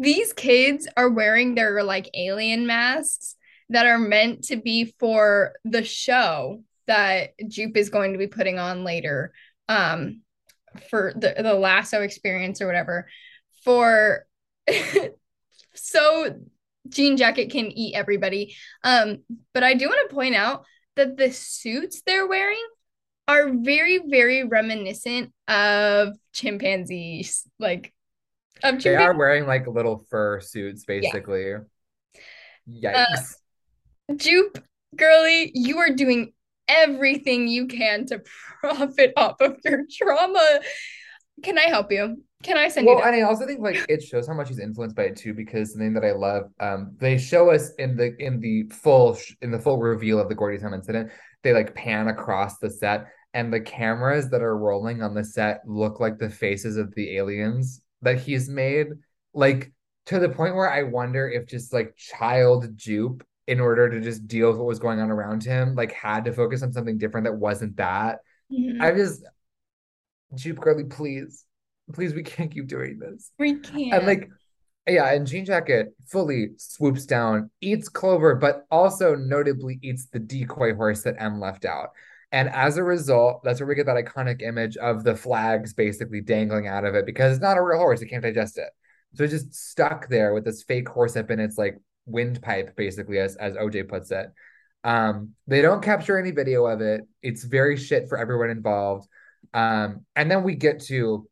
these kids are wearing their, like, alien masks that are meant to be for the show that Jupe is going to be putting on later. For the lasso experience or whatever, for so Jean Jacket can eat everybody. But I do want to point out that the suits they're wearing are very, very reminiscent of chimpanzees. Like, they are wearing, like, little fur suits, basically. Yeah. Yikes. Jupe, girly, you are doing everything you can to profit off of your trauma. Can I help you? Can I send you? Well, and I also think, like, it shows how much he's influenced by it too, because the thing that I love, they show us in the full reveal of the Gordy's Home incident, they, like, pan across the set, and the cameras that are rolling on the set look like the faces of the aliens that he's made, like, to the point where I wonder if just, like, child Jupe, in order to just deal with what was going on around him, like, had to focus on something different that wasn't that. Mm-hmm. Jupe, girly, please, we can't keep doing this. We can't. And, like, yeah, and Jean Jacket fully swoops down, eats Clover, but also notably eats the decoy horse that M left out. And as a result, that's where we get that iconic image of the flags basically dangling out of it, because it's not a real horse, it can't digest it. So it's just stuck there with this fake horse up in its, like, windpipe, basically, as OJ puts it. They don't capture any video of it. It's very shit for everyone involved. And then we get to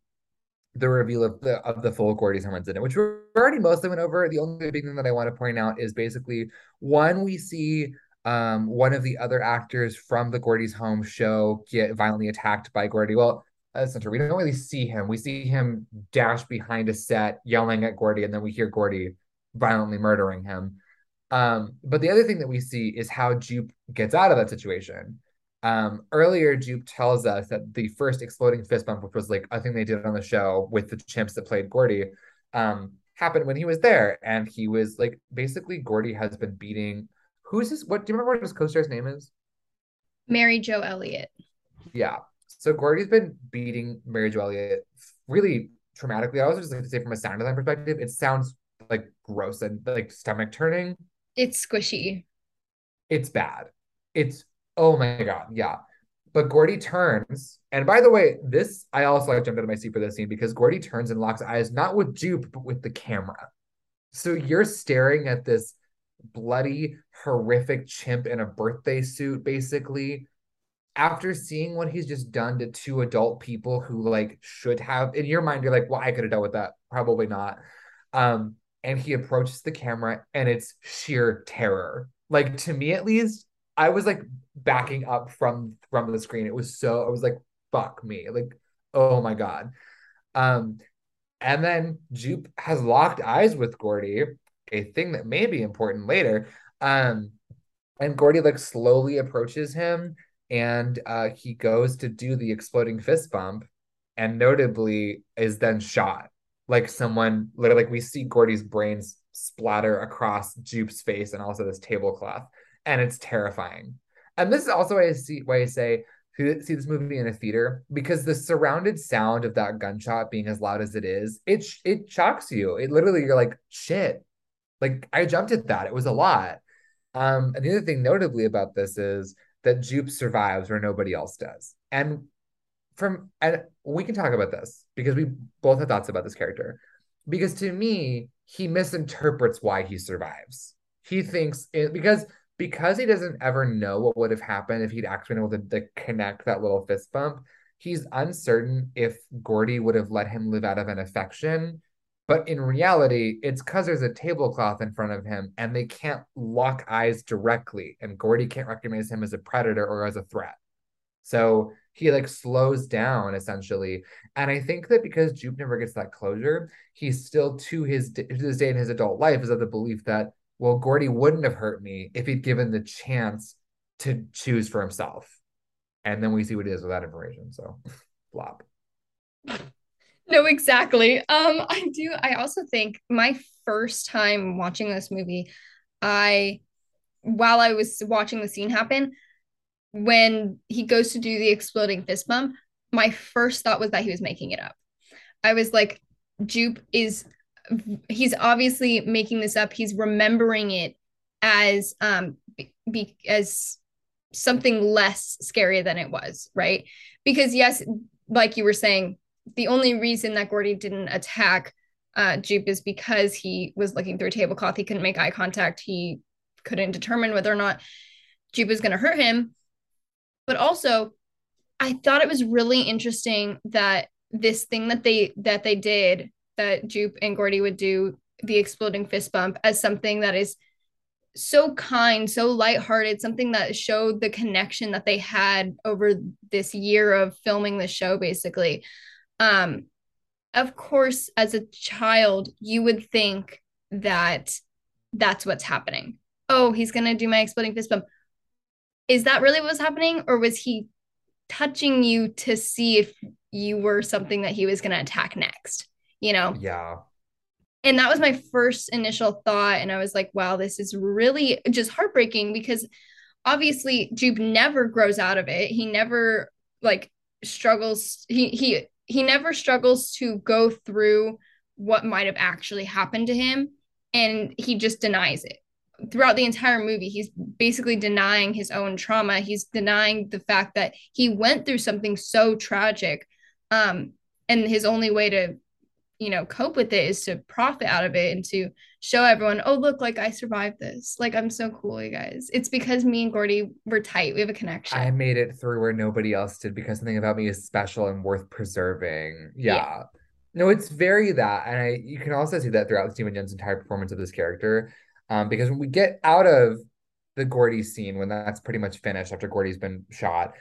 the reveal of the full Gordy's Home incident, which we already mostly went over. The only big thing that I want to point out is basically, one, we see one of the other actors from the Gordy's Home show get violently attacked by Gordy. Well, that's not true. We don't really see him. We see him dash behind a set yelling at Gordy, and then we hear Gordy violently murdering him. But the other thing that we see is how Jupe gets out of that situation. Earlier, Jupe tells us that the first exploding fist bump, which was, like, a thing they did on the show with the chimps that played Gordy, happened when he was there. And he was, like, basically, Gordy has been beating, do you remember what his co-star's name is? Mary Jo Elliott. Yeah. So Gordy's been beating Mary Jo Elliott really traumatically. I also just like to say, from a sound design perspective, it sounds, like, gross and, like, stomach turning. It's squishy. It's bad. It's, oh my God. Yeah. But Gordy turns. And by the way, this, I also, like, jumped out of my seat for this scene, because Gordy turns and locks eyes, not with Jupe, but with the camera. So you're staring at this bloody, horrific chimp in a birthday suit, basically, after seeing what he's just done to two adult people who, like, should have, in your mind, you're like, well, I could have dealt with that. Probably not. and he approaches the camera and it's sheer terror. Like, to me at least, I was like backing up from the screen. It was so, I was like, fuck me. Like, oh my God. And then Jupe has locked eyes with Gordy, a thing that may be important later. And Gordy like slowly approaches him, and he goes to do the exploding fist bump, and notably is then shot. Like, someone literally, like, we see Gordy's brains splatter across Jupe's face and also this tablecloth, and it's terrifying. And this is also why I say see this movie in a theater, because the surrounded sound of that gunshot being as loud as it is, it shocks you. It literally, you're like, shit, like, I jumped at that. It was a lot. And the other thing notably about this is that Jupe survives where nobody else does. And we can talk about this because we both have thoughts about this character, because to me, he misinterprets why he survives. He thinks because he doesn't ever know what would have happened if he'd actually been able to connect that little fist bump. He's uncertain if Gordy would have let him live out of an affection. But in reality, it's because there's a tablecloth in front of him and they can't lock eyes directly. And Gordy can't recognize him as a predator or as a threat. So he like slows down essentially. And I think that because Jupe never gets that closure, he's still to this day in his adult life is of the belief that, well, Gordy wouldn't have hurt me if he'd given the chance to choose for himself. And then we see what it is with that information. So flop. No, exactly. I also think my first time watching this movie, while I was watching the scene happen, when he goes to do the exploding fist bump, my first thought was that he was making it up. I was like, Jupe he's obviously making this up. He's remembering it as something less scary than it was, right? Because yes, like you were saying, the only reason that Gordy didn't attack Jupe is because he was looking through a tablecloth. He couldn't make eye contact. He couldn't determine whether or not Jupe was going to hurt him. But also, I thought it was really interesting that this thing that they did, that Jupe and Gordy would do, the exploding fist bump, as something that is so kind, so lighthearted, something that showed the connection that they had over this year of filming the show, basically. Of course, as a child, you would think that that's what's happening. Oh, he's going to do my exploding fist bump. Is that really what was happening? Or was he touching you to see if you were something that he was going to attack next? You know? Yeah. And that was my first initial thought. And I was like, wow, this is really just heartbreaking, because obviously Jupe never grows out of it. He never like struggles. He never struggles to go through what might have actually happened to him. And he just denies it. Throughout the entire movie, he's basically denying his own trauma. He's denying the fact that he went through something so tragic. And his only way to, you know, cope with it is to profit out of it and to show everyone, oh, look, like, I survived this. Like, I'm so cool, you guys. It's because me and Gordy were tight. We have a connection. I made it through where nobody else did because something about me is special and worth preserving. Yeah. No, it's very that. And you can also see that throughout Steven Yeun's entire performance of this character. Because when we get out of the Gordy scene, when that's pretty much finished after Gordy's been shot,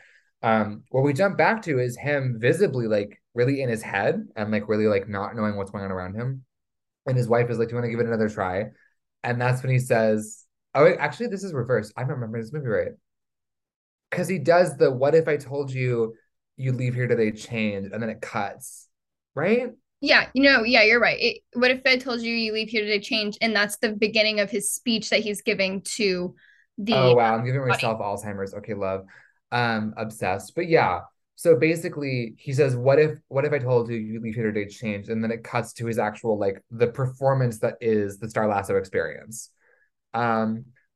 what we jump back to is him visibly, like, really in his head and, like, really, like, not knowing what's going on around him. And his wife is like, do you want to give it another try? And that's when he says, oh, wait, actually, this is reversed. I'm remembering this movie right. Because he does the, what if I told you you leave here today change, and then it cuts, right? Yeah, you know, yeah, you're right. What if I told you you leave here today change? And that's the beginning of his speech that he's giving to the... Oh, wow, I'm giving myself Alzheimer's. Okay, love. Obsessed. But yeah, so basically he says, what if I told you you leave here today change? And then it cuts to his actual, like, the performance that is the Star Lasso experience.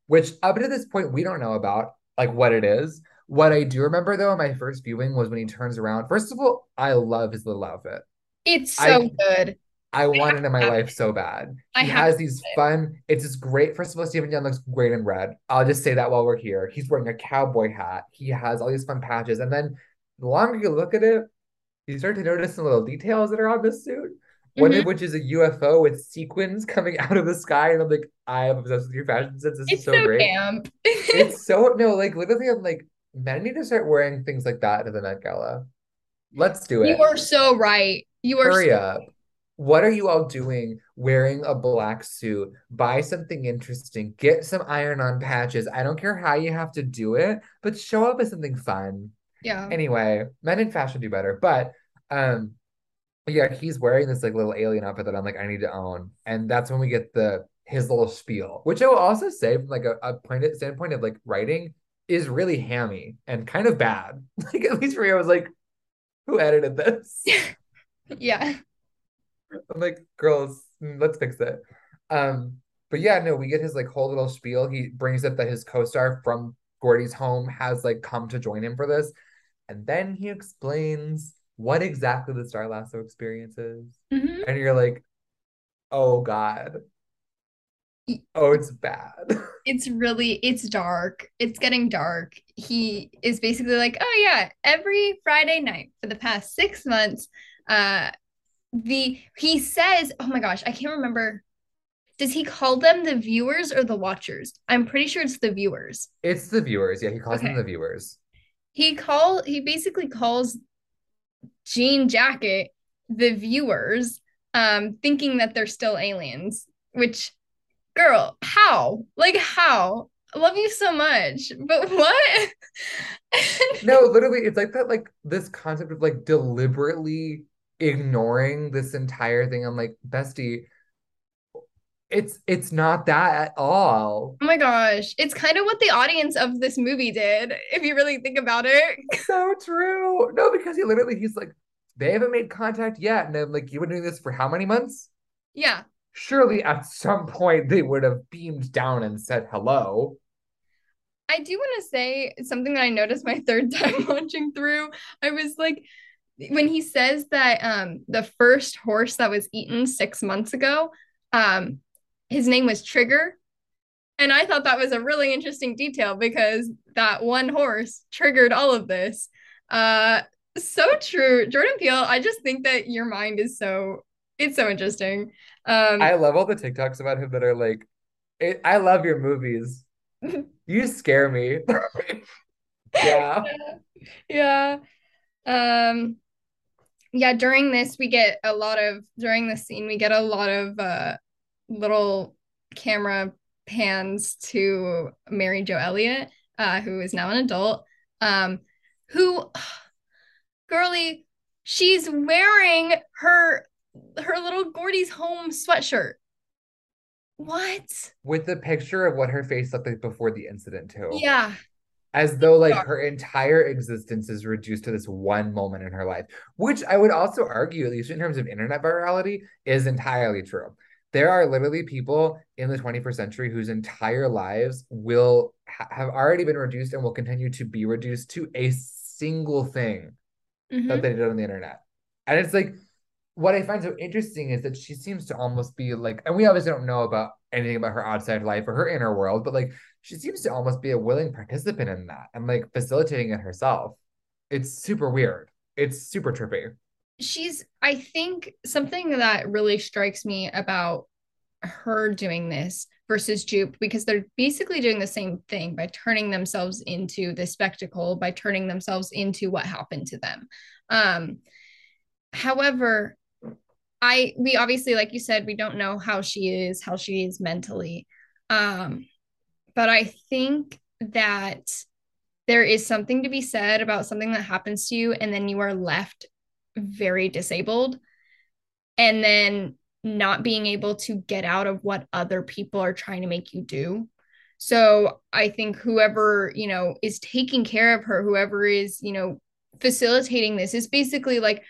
Which up to this point, we don't know about, like, what it is. What I do remember, though, in my first viewing was when he turns around. First of all, I love his little outfit. It's so good. I want it in my life so bad. He has these fun, it's just great. First of all, Steven Yeun looks great in red. I'll just say that while we're here. He's wearing a cowboy hat. He has all these fun patches. And then the longer you look at it, you start to notice some little details that are on this suit. one of which is a UFO with sequins coming out of the sky, and I'm like, I am obsessed with your fashion sense. This is so great. Camp. It's so no, like literally, I'm like, men need to start wearing things like that to the Met Gala. Let's do it. You are so right. You are. Hurry up. What are you all doing wearing a black suit? Buy something interesting. Get some iron-on patches. I don't care how you have to do it, but show up as something fun. Yeah. Anyway, men in fashion do better. But yeah, he's wearing this like little alien outfit that I'm like, I need to own. And that's when we get his little spiel, which I will also say from like a standpoint of like writing is really hammy and kind of bad. Like at least for me, I was like, who edited this? Yeah. I'm like, girls, let's fix it. But yeah, no, we get his like whole little spiel. He brings up that his co-star from Gordy's Home has like come to join him for this. And then he explains what exactly the Star Lasso experience is. Mm-hmm. And you're like, oh God. Oh, it's bad. It's dark. It's getting dark. He is basically like, oh yeah, every Friday night for the past 6 months, he says, oh my gosh, I can't remember. Does he call them the viewers or the watchers? I'm pretty sure it's the viewers. It's the viewers. Yeah, he calls them the viewers. He basically calls Jean Jacket the viewers, thinking that they're still aliens, which, girl, how? Like, how? I love you so much, but what? No, literally, it's like that, like, this concept of, like, deliberately ignoring this entire thing. I'm like, bestie, it's not that at all. Oh my gosh, it's kind of what the audience of this movie did, if you really think about it. So true. No, because he's like, they haven't made contact yet, and I'm like, you've been doing this for how many months? Yeah, surely at some point they would have beamed down and said hello. I do want to say something that I noticed my third time watching through. I was like, when he says that the first horse that was eaten 6 months ago, his name was Trigger. And I thought that was a really interesting detail because that one horse triggered all of this. So true. Jordan Peele, I just think that your mind is it's so interesting. I love all the TikToks about him that are like, I love your movies. You scare me. Yeah. Yeah. Yeah, during this scene, we get a lot of little camera pans to Mary Jo Elliott, who is now an adult, who, girly, she's wearing her little Gordy's Home sweatshirt. What? With the picture of what her face looked like before the incident, too. Yeah. As though like her entire existence is reduced to this one moment in her life, which I would also argue, at least in terms of internet virality, is entirely true. There are literally people in the 21st century whose entire lives will have already been reduced and will continue to be reduced to a single thing that they did on the internet. And it's like, what I find so interesting is that she seems to almost be like, and we obviously don't know about anything about her outside life or her inner world, but like, she seems to almost be a willing participant in that and like facilitating it herself. It's super weird. It's super trippy. I think something that really strikes me about her doing this versus Jupe, because they're basically doing the same thing by turning themselves into the spectacle, by turning themselves into what happened to them. However, we obviously, like you said, we don't know how she is mentally. But I think that there is something to be said about something that happens to you and then you are left very disabled and then not being able to get out of what other people are trying to make you do. So I think whoever, is taking care of her, whoever is, facilitating this is basically like,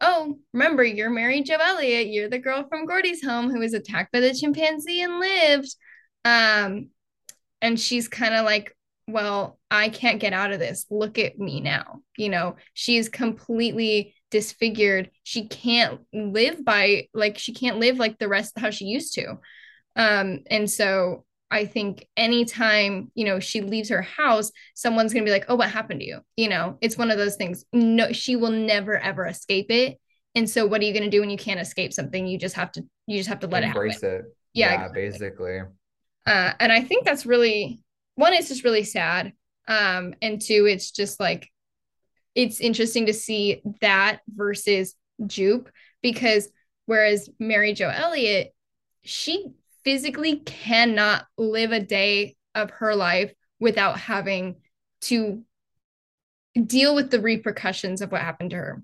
oh, remember, you're Mary Jo Elliott. You're the girl from Gordy's Home who was attacked by the chimpanzee and lived. And she's kind of like, well, I can't get out of this. Look at me now. She is completely disfigured. She can't live like the rest of how she used to. And so I think anytime, she leaves her house, someone's going to be like, oh, what happened to you? It's one of those things. No, she will never, ever escape it. And so what are you going to do when you can't escape something? You just have to let embrace it happen. Yeah, exactly. Basically. And I think that's really, one, it's just really sad. And two, it's just like, it's interesting to see that versus Jupe, because whereas Mary Jo Elliott, she physically cannot live a day of her life without having to deal with the repercussions of what happened to her.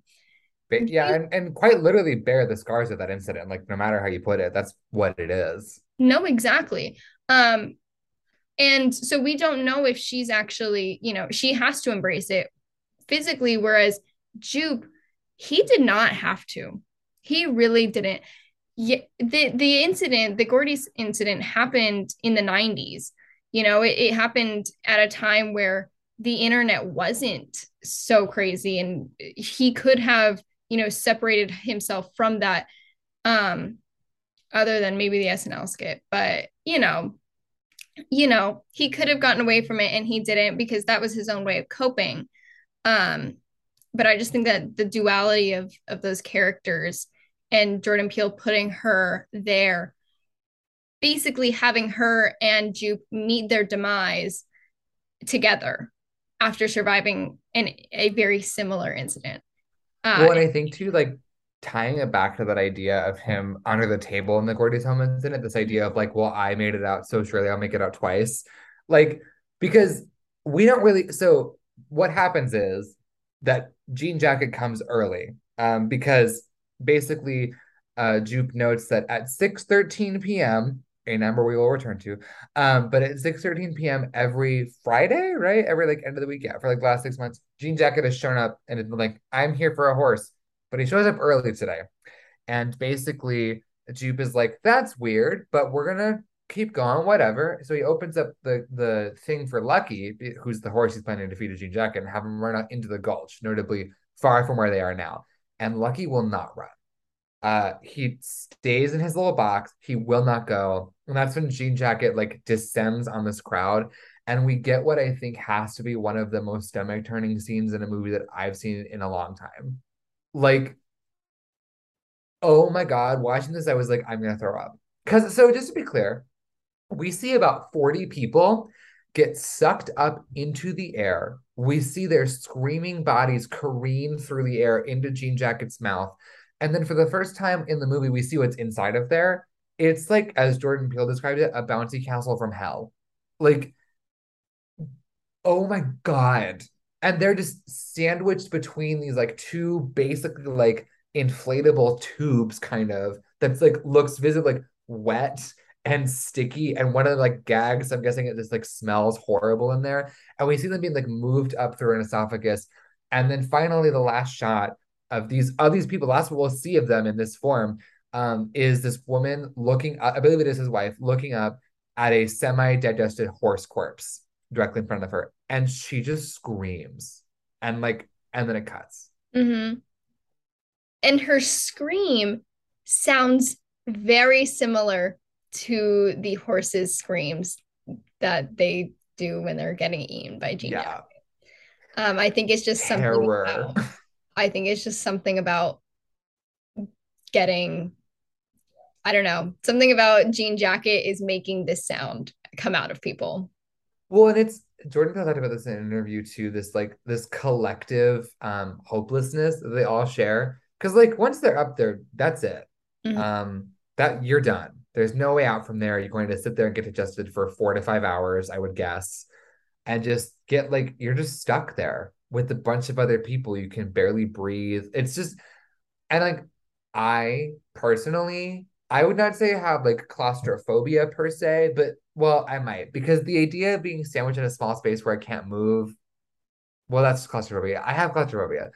But yeah, and quite literally bear the scars of that incident. Like, no matter how you put it, that's what it is. No, exactly. And so we don't know if she's actually, you know, she has to embrace it physically, whereas Jupe, he did not have to. He really didn't. Yeah, the incident, the Gordy's incident, happened in the 90s. You know, it happened at a time where the internet wasn't so crazy, and he could have, you know, separated himself from that, other than maybe the SNL skit. But, you know, he could have gotten away from it, and he didn't, because that was his own way of coping. But I just think that the duality of those characters, and Jordan Peele putting her there, basically having her and Jupe meet their demise together after surviving a very similar incident. Well, and I think too, like, tying it back to that idea of him under the table in the Gordy's Home incident, this idea of like, well, I made it out, so surely I'll make it out twice. Like, because we don't really, so what happens is that Jean Jacket comes early, because basically, Jupe notes that at 6:13 p.m., a number we will return to, but at 6:13 p.m. every Friday, right? Every like end of the week, yeah, for like the last 6 months, Jean Jacket has shown up and has been like, I'm here for a horse, but he shows up early today. And basically, Jupe is like, that's weird, but we're gonna keep going, whatever. So he opens up the thing for Lucky, who's the horse he's planning to feed to Jean Jacket, and have him run out into the gulch, notably far from where they are now. And Lucky will not run. He stays in his little box. He will not go. And that's when Jean Jacket like descends on this crowd. And we get what I think has to be one of the most stomach turning scenes in a movie that I've seen in a long time. Like, oh my God, watching this, I was like, I'm going to throw up. Because, so just to be clear, we see about 40 people get sucked up into the air. We see their screaming bodies careen through the air into Jean Jacket's mouth. And then for the first time in the movie, we see what's inside of there. It's like, as Jordan Peele described it, a bouncy castle from hell. Like, oh my God. And they're just sandwiched between these like two basically like inflatable tubes kind of, that's like looks visibly like wet and sticky. And one of the like gags, I'm guessing it just like smells horrible in there. And we see them being like moved up through an esophagus. And then finally the last shot of these people, that's what we'll see of them in this form, is this woman looking up, I believe it is his wife, looking up at a semi-digested horse corpse directly in front of her. And she just screams. And like, and then it cuts. Mm-hmm. And her scream sounds very similar to the horse's screams that they do when they're getting eaten by Jean Jacket. I think it's just terror. I think it's just something about getting, I don't know, something about Jean Jacket is making this sound come out of people. Well, and it's, Jordan Peele talked about this in an interview too, this like, this collective hopelessness that they all share. Because like, once they're up there, that's it. Mm-hmm. That you're done. There's no way out from there. You're going to sit there and get adjusted for 4 to 5 hours, I would guess. And just get like, you're just stuck there with a bunch of other people. You can barely breathe. It's just, and like, I personally, I would not say I have like claustrophobia per se, but well, I might, because the idea of being sandwiched in a small space where I can't move, well, that's claustrophobia. I have claustrophobia.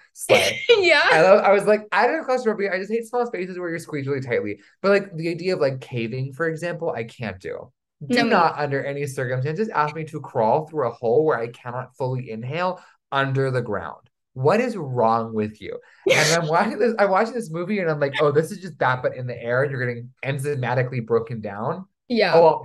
Yeah. I was like, I don't have claustrophobia. I just hate small spaces where you're squeezed really tightly. But like the idea of like caving, for example, I can't do. Do not under any circumstances ask me to crawl through a hole where I cannot fully inhale under the ground. What is wrong with you? And I'm watching this movie and I'm like, oh, this is just that, but in the air, and you're getting enzymatically broken down. Yeah. Oh,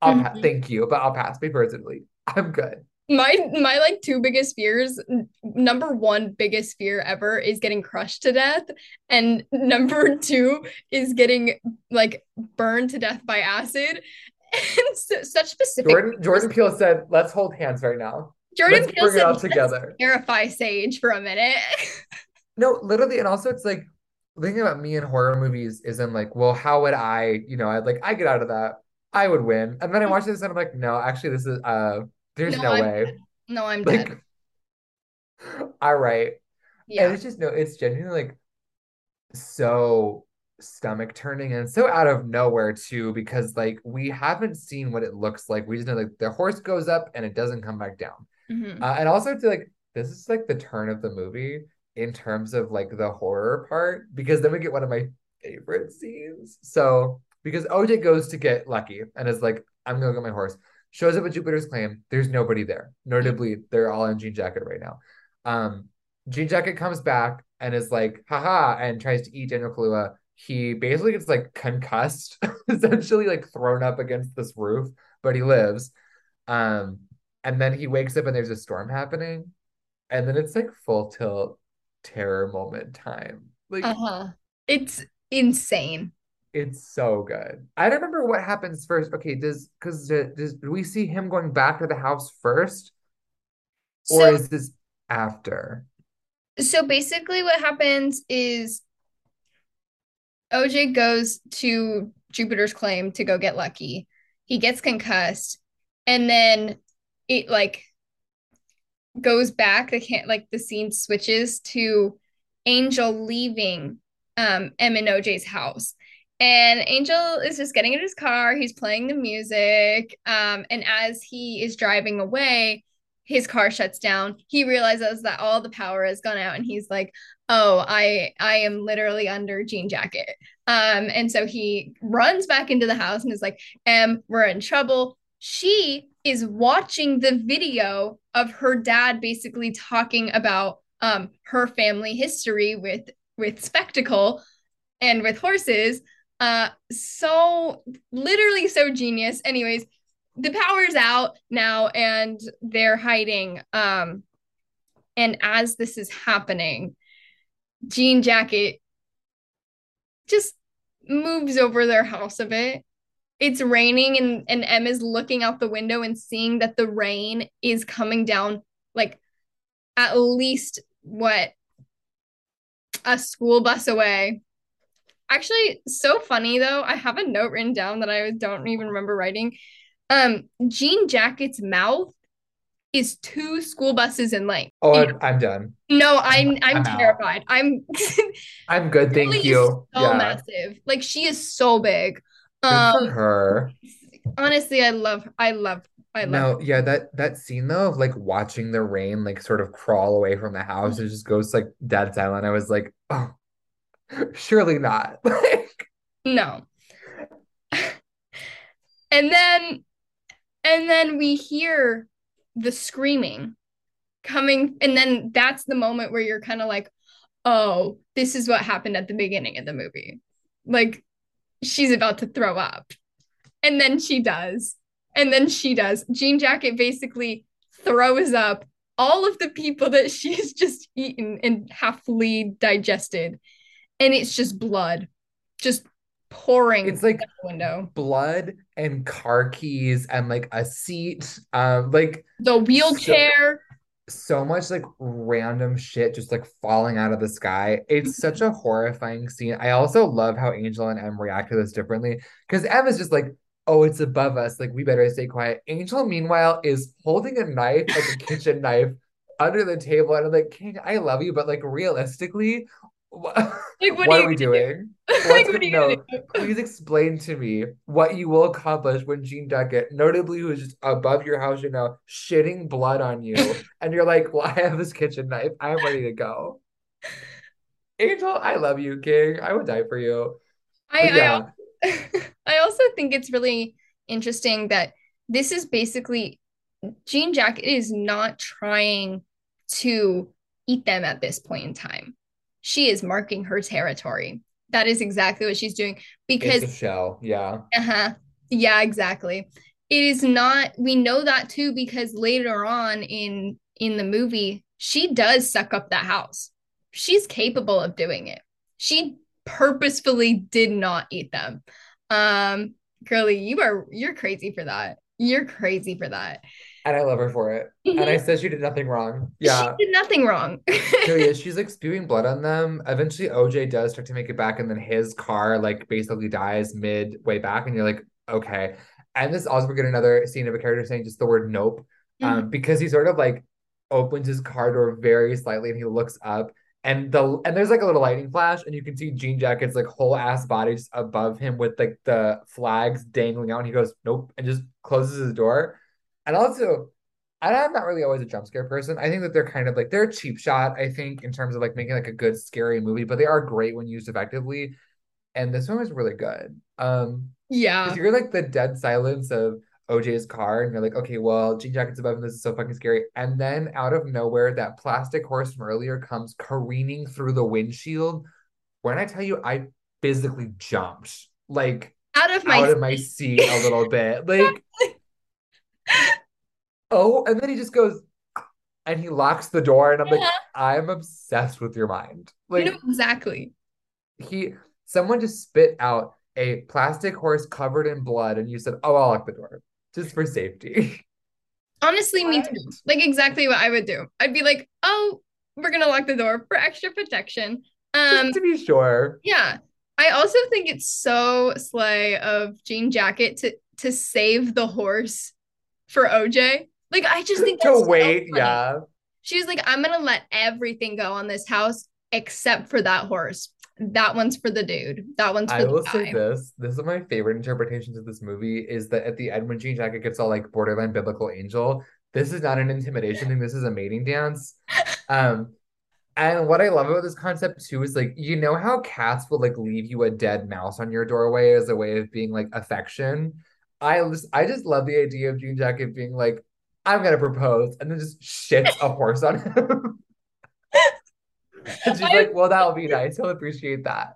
I'll pass. Thank you, but I'll pass me personally. I'm good. My like two biggest fears, number one biggest fear ever is getting crushed to death. And number two is getting like burned to death by acid. And so, such specific. Jordan Peele said, let's hold hands right now. Jordan Peele said, let's terrify Sage for a minute. No, literally. And also it's like, thinking about me in horror movies is I'm like, well, how would I get out of that. I would win. And then I watch this and I'm like, no, actually this is, there's no way. Dead. No, I'm like, dead. All right. Yeah. And it's just, no, it's genuinely like so stomach turning and so out of nowhere too, because like we haven't seen what it looks like. We just know like the horse goes up and it doesn't come back down. Mm-hmm. And also to like, this is like the turn of the movie in terms of like the horror part, because then we get one of my favorite scenes. So because OJ goes to get lucky and is like, I'm going to go get my horse. Shows up at Jupiter's Claim. There's nobody there. Notably, they're all in Jean Jacket right now. Jean Jacket comes back and is like, haha, and tries to eat Daniel Kaluuya. He basically gets like concussed, essentially like thrown up against this roof, but he lives. And then he wakes up and there's a storm happening. And then it's like full tilt terror moment time. Like, it's insane. It's so good. I don't remember what happens first. Okay, do we see him going back to the house first? Or is this after? So basically what happens is OJ goes to Jupiter's Claim to go get lucky. He gets concussed. And then it, like, goes back. They can't, like, the scene switches to Angel leaving Em and OJ's house. And Angel is just getting in his car. He's playing the music. And as he is driving away, his car shuts down. He realizes that all the power has gone out. And he's like, oh, I am literally under Jean Jacket. And so he runs back into the house and is like, Em, we're in trouble. She is watching the video of her dad basically talking about her family history with Spectacle and with horses. So literally so genius. Anyways, the power's out now and they're hiding. And as this is happening, Jean Jacket just moves over their house a bit. It's raining and Em is looking out the window and seeing that the rain is coming down like at least a school bus away. Actually, so funny, though. I have a note written down that I don't even remember writing. Jean Jacket's mouth is 2 school buses in length. Oh, I'm done. No, I'm terrified. Out. I'm good, thank you. So yeah. Massive. Like, she is so big. Good for her. Honestly, I love. No, yeah, that scene, though, of, like, watching the rain, like, sort of crawl away from the house. It just goes, like, dead silent. I was like, oh. Surely not. Like, no. And then we hear the screaming coming. And then that's the moment where you're kind of like, oh, this is what happened at the beginning of the movie. Like, she's about to throw up. And then she does. Jean Jacket basically throws up all of the people that she's just eaten and halfly digested. And it's just blood, just pouring. It's like out the window. Blood and car keys and like a seat, like the wheelchair. So much like random shit just like falling out of the sky. It's such a horrifying scene. I also love how Angel and Em react to this differently because Em is just like, oh, it's above us. Like we better stay quiet. Angel, meanwhile, is holding a knife, like a kitchen knife, under the table. And I'm like, King, I love you, but like realistically. What are we doing? Please explain to me what you will accomplish when Jean Jacket, notably who is just above your house, shitting blood on you. And you're like, well, I have this kitchen knife. I'm ready to go. Angel, I love you, King. I would die for you. I also think it's really interesting that this is basically, Jean Jacket is not trying to eat them at this point in time. She is marking her territory. That is exactly what she's doing because it's a show. Yeah. Yeah, exactly. it is not, we know that too, because later on in the movie, she does suck up that house. She's capable of doing it. She purposefully did not eat them. Girly, you're crazy for that. You're crazy for that. And I love her for it. Mm-hmm. And I said she did nothing wrong. Yeah. She did nothing wrong. So yeah, she's like spewing blood on them. Eventually OJ does start to make it back, and then his car like basically dies midway back, and you're like, okay. And this also, we're getting another scene of a character saying just the word nope. Mm-hmm. Because he sort of like opens his car door very slightly and he looks up, and there's like a little lightning flash, and you can see Jean Jacket's like whole ass body just above him with like the flags dangling out, and he goes nope and just closes his door. And also, I'm not really always a jump scare person. I think that they're kind of like, they're a cheap shot, I think, in terms of like making like a good scary movie, but they are great when used effectively. And this one was really good. Yeah. Because you're like the dead silence of OJ's car, and you're like, okay, well, Jean Jacket's above and this is so fucking scary. And then out of nowhere, that plastic horse from earlier comes careening through the windshield. When I tell you, I physically jumped. Like, out of my seat a little bit. Like... Oh, and then he just goes and he locks the door, and I'm like, I'm obsessed with your mind. Like, no, exactly. Someone just spit out a plastic horse covered in blood, and you said, oh, I'll lock the door just for safety. Honestly, me too. Like, exactly what I would do. I'd be like, oh, we're gonna lock the door for extra protection. Just to be sure. Yeah. I also think it's so slay of Jean Jacket to save the horse for OJ. Like, I just think that's so funny. Yeah. She was like, I'm going to let everything go on this house except for that horse. That one's for the dude. That one's for the guy. I will say this. This is my favorite interpretations of this movie, is that at the end when Jean Jacket gets all, like, borderline biblical angel, this is not an intimidation thing. This is a mating dance. And what I love about this concept, too, is, like, you know how cats will, like, leave you a dead mouse on your doorway as a way of being, like, affection? I just love the idea of Jean Jacket being like, I'm going to propose, and then just shits a horse on him. And she's like, well, that'll be nice. He'll appreciate that.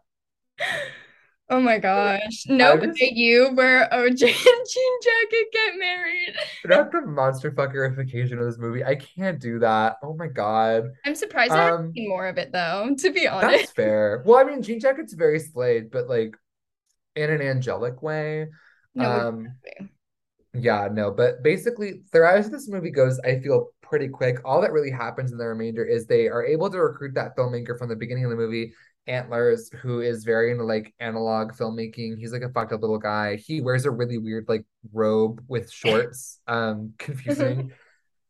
Oh my gosh. Nope, you where OJ and Jean Jacket get married. That's the monster fuckerification of this movie. I can't do that. Oh my god. I'm surprised I haven't seen more of it, though, to be honest. That's fair. Well, I mean, Jean Jacket's very slayed, but like in an angelic way. No, exactly. Yeah, no, but basically, as this movie goes, I feel pretty quick. All that really happens in the remainder is they are able to recruit that filmmaker from the beginning of the movie, Antlers, who is very into like analog filmmaking. He's like a fucked up little guy. He wears a really weird like robe with shorts. Confusing.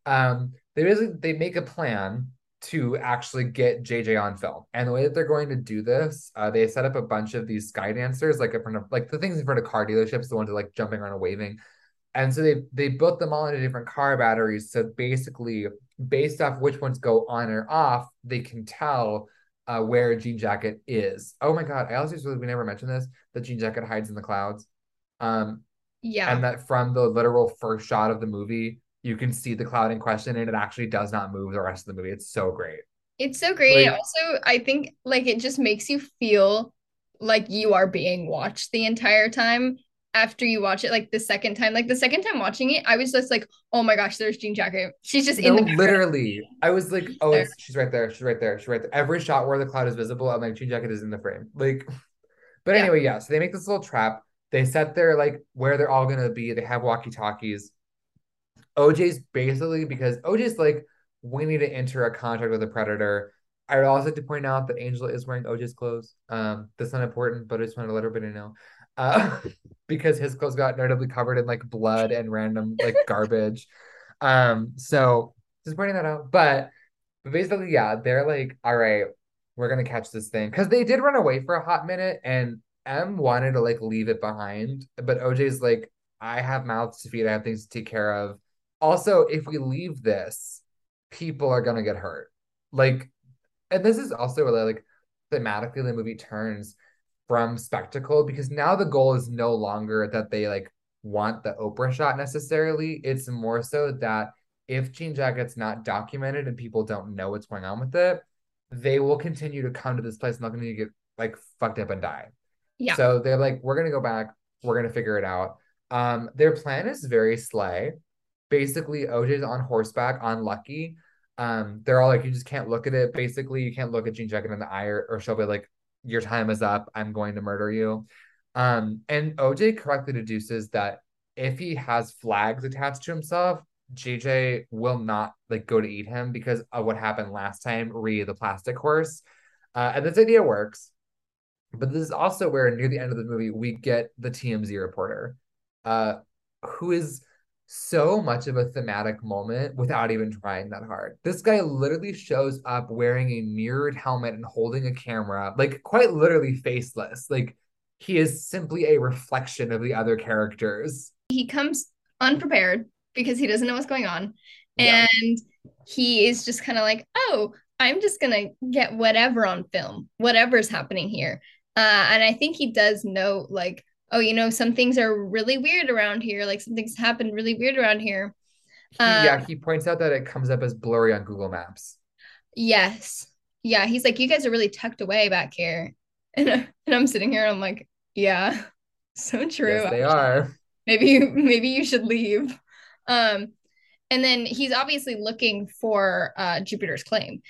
They make a plan to actually get JJ on film. And the way that they're going to do this, they set up a bunch of these sky dancers, like in front of like the things in front of car dealerships, the ones that like jumping around and waving. And so they built them all into different car batteries. So basically, based off which ones go on or off, they can tell where Jean Jacket is. Oh my God. I also just realized we never mentioned this, that Jean Jacket hides in the clouds. Yeah. And that from the literal first shot of the movie, you can see the cloud in question, and it actually does not move the rest of the movie. It's so great. It's so great. Like, also, I think like it just makes you feel like you are being watched the entire time. After you watch it, like the second time watching it, I was just like, oh my gosh, there's Jean Jacket. She's just in the background. Literally. I was like, oh, she's right there. She's right there. She's right there. Every shot where the cloud is visible, I'm like, Jean Jacket is in the frame. Like, but anyway, yeah. So they make this little trap. They set their like where they're all gonna be. They have walkie-talkies. OJ's basically, because OJ's like, we need to enter a contract with a predator. I would also like to point out that Angela is wearing OJ's clothes. That's not important, but I just wanted to let everybody know. Because his clothes got notably covered in like blood and random like garbage. So just pointing that out. But basically, yeah, they're like, all right, we're gonna catch this thing. Cause they did run away for a hot minute, and M wanted to like leave it behind. But OJ's like, I have mouths to feed, I have things to take care of. Also, if we leave this, people are gonna get hurt. Like, and this is also where like thematically the movie turns from spectacle, because now the goal is no longer that they like want the Oprah shot necessarily. It's more so that if Jean Jacket's not documented and people don't know what's going on with it, they will continue to come to this place and they'll continue to get like fucked up and die. Yeah. So they're like, we're gonna go back, we're gonna figure it out. Their plan is very sleigh. Basically, OJ's on horseback, on Lucky. They're all like, you just can't look at it. Basically, you can't look at Jean Jacket in the eye, or she'll be like, your time is up. I'm going to murder you. And OJ correctly deduces that if he has flags attached to himself, JJ will not like go to eat him because of what happened last time, re the plastic horse. And this idea works. But this is also where near the end of the movie, we get the TMZ reporter, who is so much of a thematic moment without even trying that hard. This guy literally shows up wearing a mirrored helmet and holding a camera, like quite literally faceless. Like he is simply a reflection of the other characters. He comes unprepared because he doesn't know what's going on. Yeah. And he is just kind of like, oh, I'm just going to get whatever on film, whatever's happening here. And I think he does know, like, oh, you know, some things are really weird around here. Like, some things happened really weird around here. He points out that it comes up as blurry on Google Maps. Yes. Yeah, he's like, you guys are really tucked away back here. And I'm sitting here, and I'm like, yeah, so true. Yes, they are. Maybe you should leave. And then he's obviously looking for Jupiter's claim.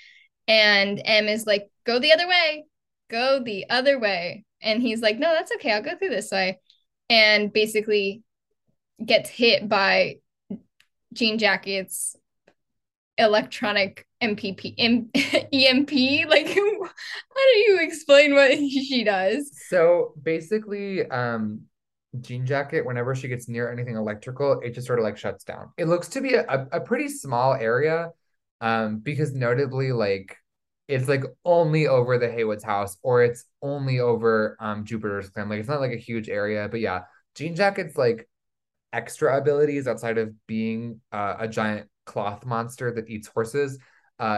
And M is like, go the other way. Go the other way. And he's like, no, that's okay. I'll go through this way. And basically gets hit by Jean Jacket's electronic EMP. Like, how do you explain what she does? So basically, Jean Jacket, whenever she gets near anything electrical, it just sort of like shuts down. It looks to be a pretty small area, because notably, like, it's like only over the Haywood's house, or it's only over Jupiter's claim. Like, it's not like a huge area, but yeah, Jean Jacket's like extra abilities outside of being a giant cloth monster that eats horses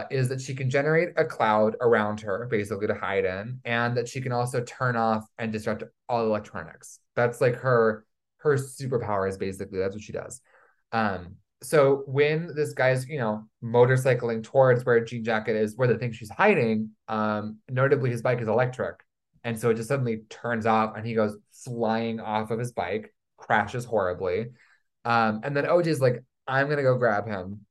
is that she can generate a cloud around her basically to hide in, and that she can also turn off and disrupt all electronics. That's like her superpowers, basically. That's what she does. So when this guy's, you know, motorcycling towards where Jean Jacket is, where they think she's hiding, notably his bike is electric. And so it just suddenly turns off and he goes flying off of his bike, crashes horribly. And then OJ's like, I'm going to go grab him.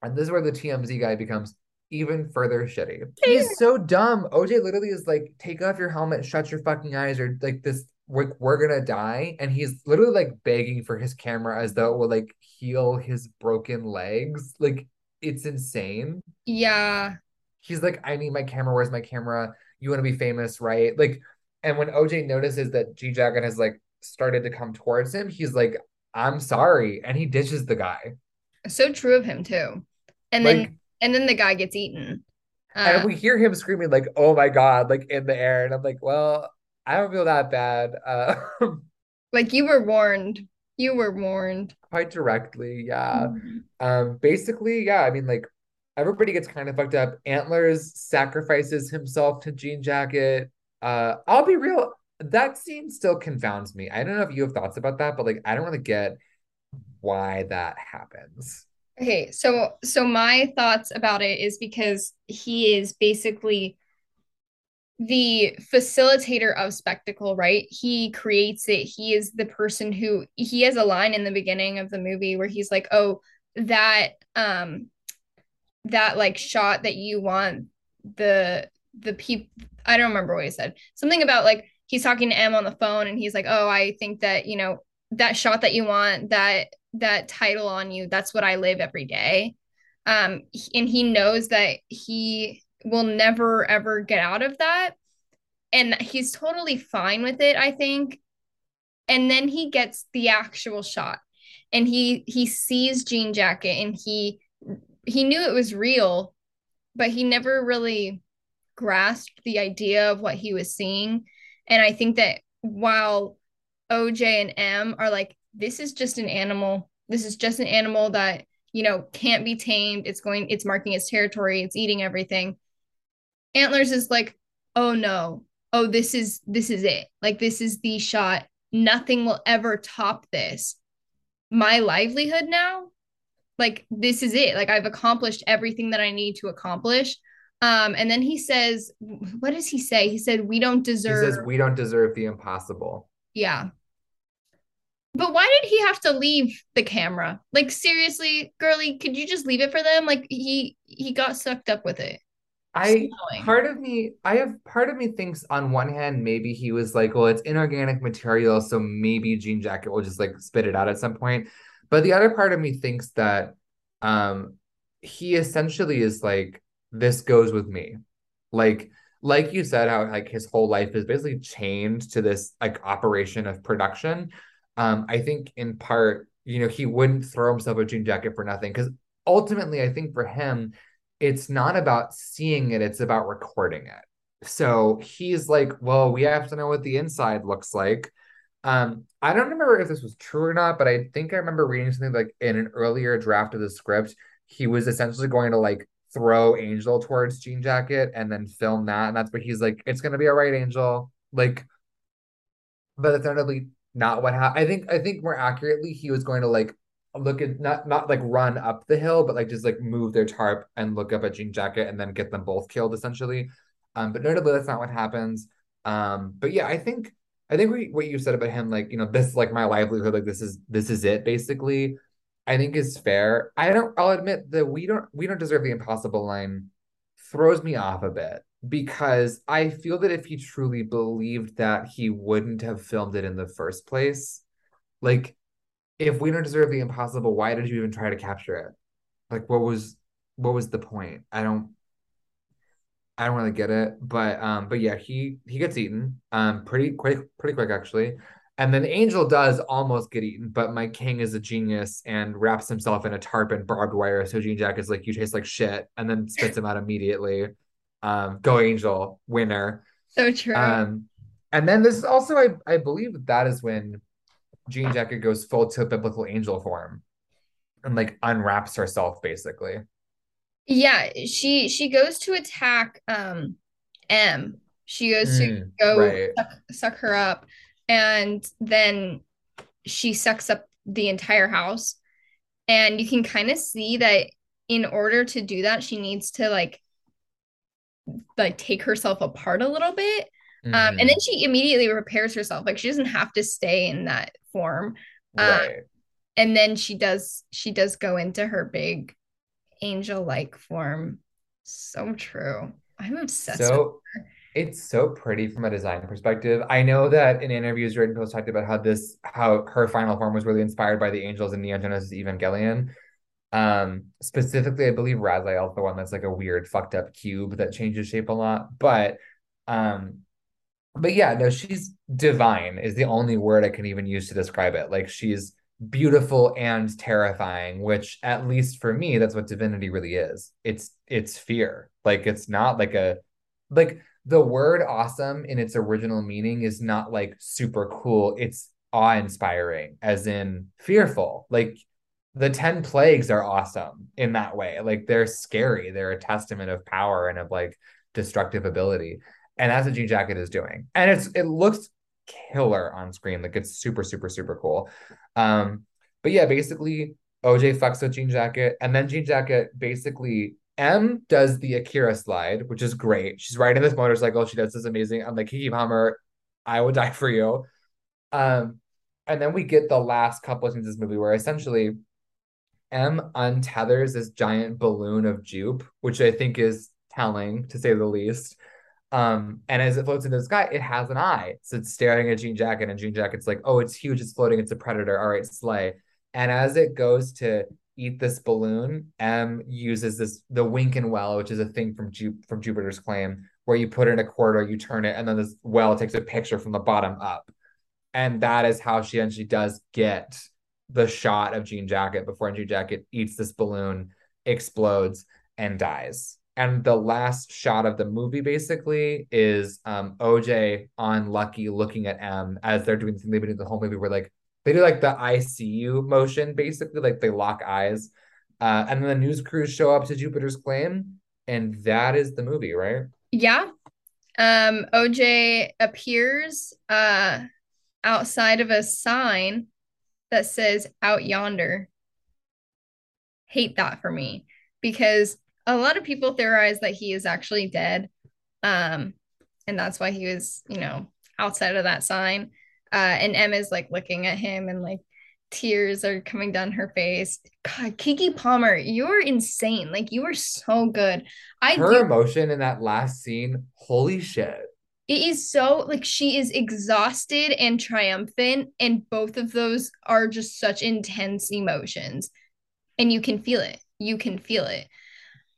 And this is where the TMZ guy becomes even further shitty. He's so dumb. OJ literally is like, take off your helmet, shut your fucking eyes, or like this, we're going to die. And he's literally like begging for his camera as though it will like heal his broken legs. Like, it's insane. Yeah. He's like, I need my camera. Where's my camera? You want to be famous, right? Like, and when OJ notices that Jean Jacket has like started to come towards him, he's like, I'm sorry. And he ditches the guy. So true of him too. And like, then the guy gets eaten. And we hear him screaming like, oh my God, like in the air. And I'm like, well, I don't feel that bad. Like, you were warned. You were warned. Quite directly, yeah. Mm-hmm. Basically, yeah, I mean, like, everybody gets kind of fucked up. Antlers sacrifices himself to Jean Jacket. I'll be real. That scene still confounds me. I don't know if you have thoughts about that, but, like, I don't really get why that happens. Okay, so my thoughts about it is because he is basically the facilitator of spectacle, right? He creates it. He is the person who, he has a line in the beginning of the movie where he's like, oh, that like shot that you want, the people, I don't remember what he said. Something about like, he's talking to M on the phone and he's like, oh, I think that, you know, that shot that you want, that title on you, that's what I live every day. And he knows that he will never, ever get out of that. And he's totally fine with it, I think. And then he gets the actual shot. And he sees Jean Jacket, and he knew it was real, but he never really grasped the idea of what he was seeing. And I think that while OJ and M are like, this is just an animal. This is just an animal that, you know, can't be tamed. It's marking its territory. It's eating everything. Antlers is like, oh no, oh, this is it. Like, this is the shot. Nothing will ever top this. My livelihood now, like, this is it. Like, I've accomplished everything that I need to accomplish. And then he says, what does he say? He said, we don't deserve the impossible. Yeah. But why did he have to leave the camera? Like, seriously, girly, could you just leave it for them? Like, he got sucked up with it. Part of me thinks on one hand, maybe he was like, well, it's inorganic material, so maybe Jean Jacket will just like spit it out at some point. But the other part of me thinks that he essentially is like, this goes with me. Like you said, how like his whole life is basically chained to this like operation of production. I think in part, you know, he wouldn't throw himself a Jean Jacket for nothing, because ultimately, I think for him, it's not about seeing it, it's about recording it. So he's like, well, we have to know what the inside looks like. I don't remember if this was true or not, but I think I remember reading something like in an earlier draft of the script, he was essentially going to like throw Angel towards Jean Jacket and then film that. And that's where he's like, it's going to be all right, Angel. Like, but it's not what happened. I think more accurately, he was going to like look at not like run up the hill, but like just like move their tarp and look up at Jean Jacket and then get them both killed essentially. But notably, that's not what happens. But yeah, I think what you said about him, like, you know, this is like my livelihood, like this is it basically, I think is fair. I'll admit that we don't deserve the impossible line throws me off a bit, because I feel that if he truly believed that, he wouldn't have filmed it in the first place. Like, if we don't deserve the impossible, why did you even try to capture it? Like, what was the point? I don't really get it. But yeah, he gets eaten pretty quick actually. And then Angel does almost get eaten, but my king is a genius and wraps himself in a tarp and barbed wire. So Jean Jack is like, you taste like shit, and then spits him out immediately. Go Angel, winner. So true. And then this is also, I believe that is when Jean Jacket goes full to biblical angel form and like unwraps herself basically. Yeah, she goes to attack M. She goes to go right. suck her up, and then she sucks up the entire house. And you can kind of see that in order to do that, she needs to like take herself apart a little bit. And then she immediately repairs herself. Like, she doesn't have to stay in that form. Right. And then she does go into her big angel-like form. So true. I'm obsessed with her. It's so pretty from a design perspective. I know that in interviews, Jordan Peele talked about how her final form was really inspired by the angels in Neon Genesis Evangelion. Specifically, I believe Raziel's the one that's like a weird fucked up cube that changes shape a lot. But yeah, no, she's divine is the only word I can even use to describe it. Like, she's beautiful and terrifying, which at least for me, that's what divinity really is. It's fear. Like, it's not like the word awesome in its original meaning is not like super cool. It's awe-inspiring, as in fearful. Like, the 10 plagues are awesome in that way. Like, they're scary. They're a testament of power and of like destructive ability. And that's what Jean Jacket is doing. And it looks killer on screen. Like, it's super, super, super cool. But yeah, basically, OJ fucks with Jean Jacket. And then Jean Jacket basically, M does the Akira slide, which is great. She's riding this motorcycle. She does this amazing. I'm like, Keke Palmer, I will die for you. And then we get the last couple of scenes in this movie where essentially M untethers this giant balloon of Jupe, which I think is telling, to say the least. And as it floats into the sky, it has an eye. So it's staring at Jean Jacket, and Jean Jacket's like, oh, it's huge, it's floating, it's a predator. All right, slay. And as it goes to eat this balloon, M uses the Winken well, which is a thing from Jupiter's Claim, where you put in a quarter, you turn it, and then this well takes a picture from the bottom up. And that is how she does get the shot of Jean Jacket before Jean Jacket eats this balloon, explodes, and dies. And the last shot of the movie basically is OJ on Lucky looking at M as they're doing the thing they've been doing the whole movie, where like they do like the I see you motion basically, like they lock eyes. And then the news crews show up to Jupiter's Claim, and that is the movie, right? Yeah. OJ appears outside of a sign that says out yonder. Hate that for me, because a lot of people theorize that he is actually dead. And that's why he was, you know, outside of that sign. And Emma's like looking at him and like tears are coming down her face. God, Keke Palmer, you're insane. Like, you were so good. Her emotion in that last scene, holy shit. It is so, like, she is exhausted and triumphant, and both of those are just such intense emotions, and you can feel it. You can feel it.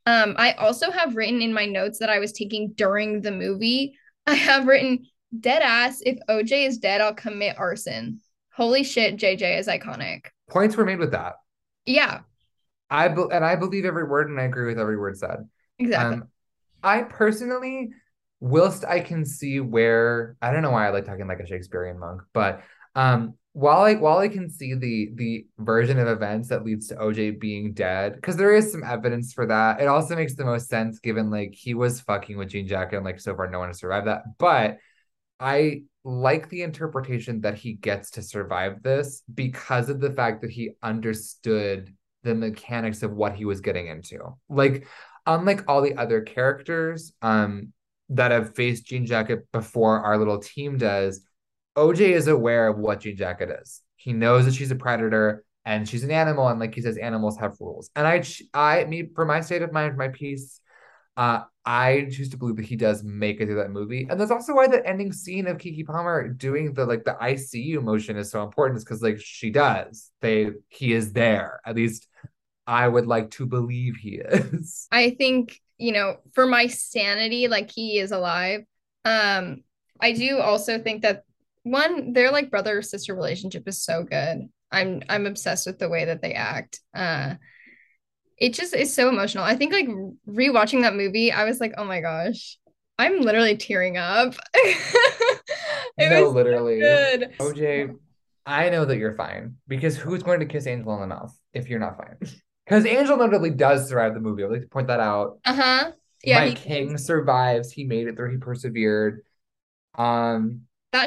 I also have written in my notes that I was taking during the movie, I have written, dead ass, if OJ is dead, I'll commit arson. Holy shit, JJ is iconic. Points were made with that. Yeah. I believe every word, and I agree with every word said. Exactly. I personally... whilst I can see where, I don't know why I like talking like a Shakespearean monk, but while I can see the version of events that leads to OJ being dead, because there is some evidence for that, it also makes the most sense given like he was fucking with Jean Jacket, and like so far no one has survived that. But I like the interpretation that he gets to survive this because of the fact that he understood the mechanics of what he was getting into. Like, unlike all the other characters, that have faced Jean Jacket before our little team does, OJ is aware of what Jean Jacket is. He knows that she's a predator and she's an animal, and like he says, animals have rules. And I mean, for my state of mind, my peace, I choose to believe that he does make it through that movie. And that's also why the ending scene of Keke Palmer doing the like the ICU motion is so important, is because like she does. He is there. At least I would like to believe he is. I think, you know, for my sanity, like, he is alive. I do also think that, one, their like brother sister relationship is so good. I'm obsessed with the way that they act. It just is so emotional. I think like rewatching that movie, I was like, oh my gosh, I'm literally tearing up. Literally. So good. OJ, I know that you're fine, because who's going to kiss Angel in the mouth if you're not fine? Because Angel notably does survive the movie. I'd like to point that out. Uh-huh. Yeah. Mike King survives. He made it through. He persevered. That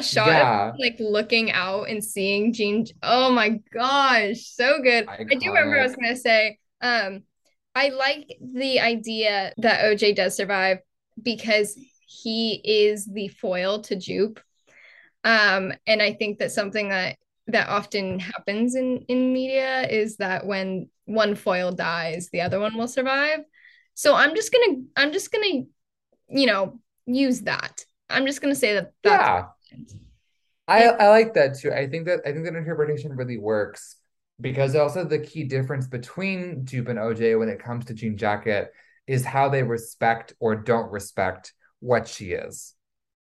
shot of like looking out and seeing Jean. Oh my gosh. So good. Iconic. I do remember I was gonna say, I like the idea that OJ does survive because he is the foil to Jupe. And I think that something that often happens in media is that when one foil dies, the other one will survive. So I'm just gonna, you know, use that. I'm just gonna say that. That's I like that too. I think that interpretation really works, because also the key difference between Jupe and OJ when it comes to Jean Jacket is how they respect or don't respect what she is,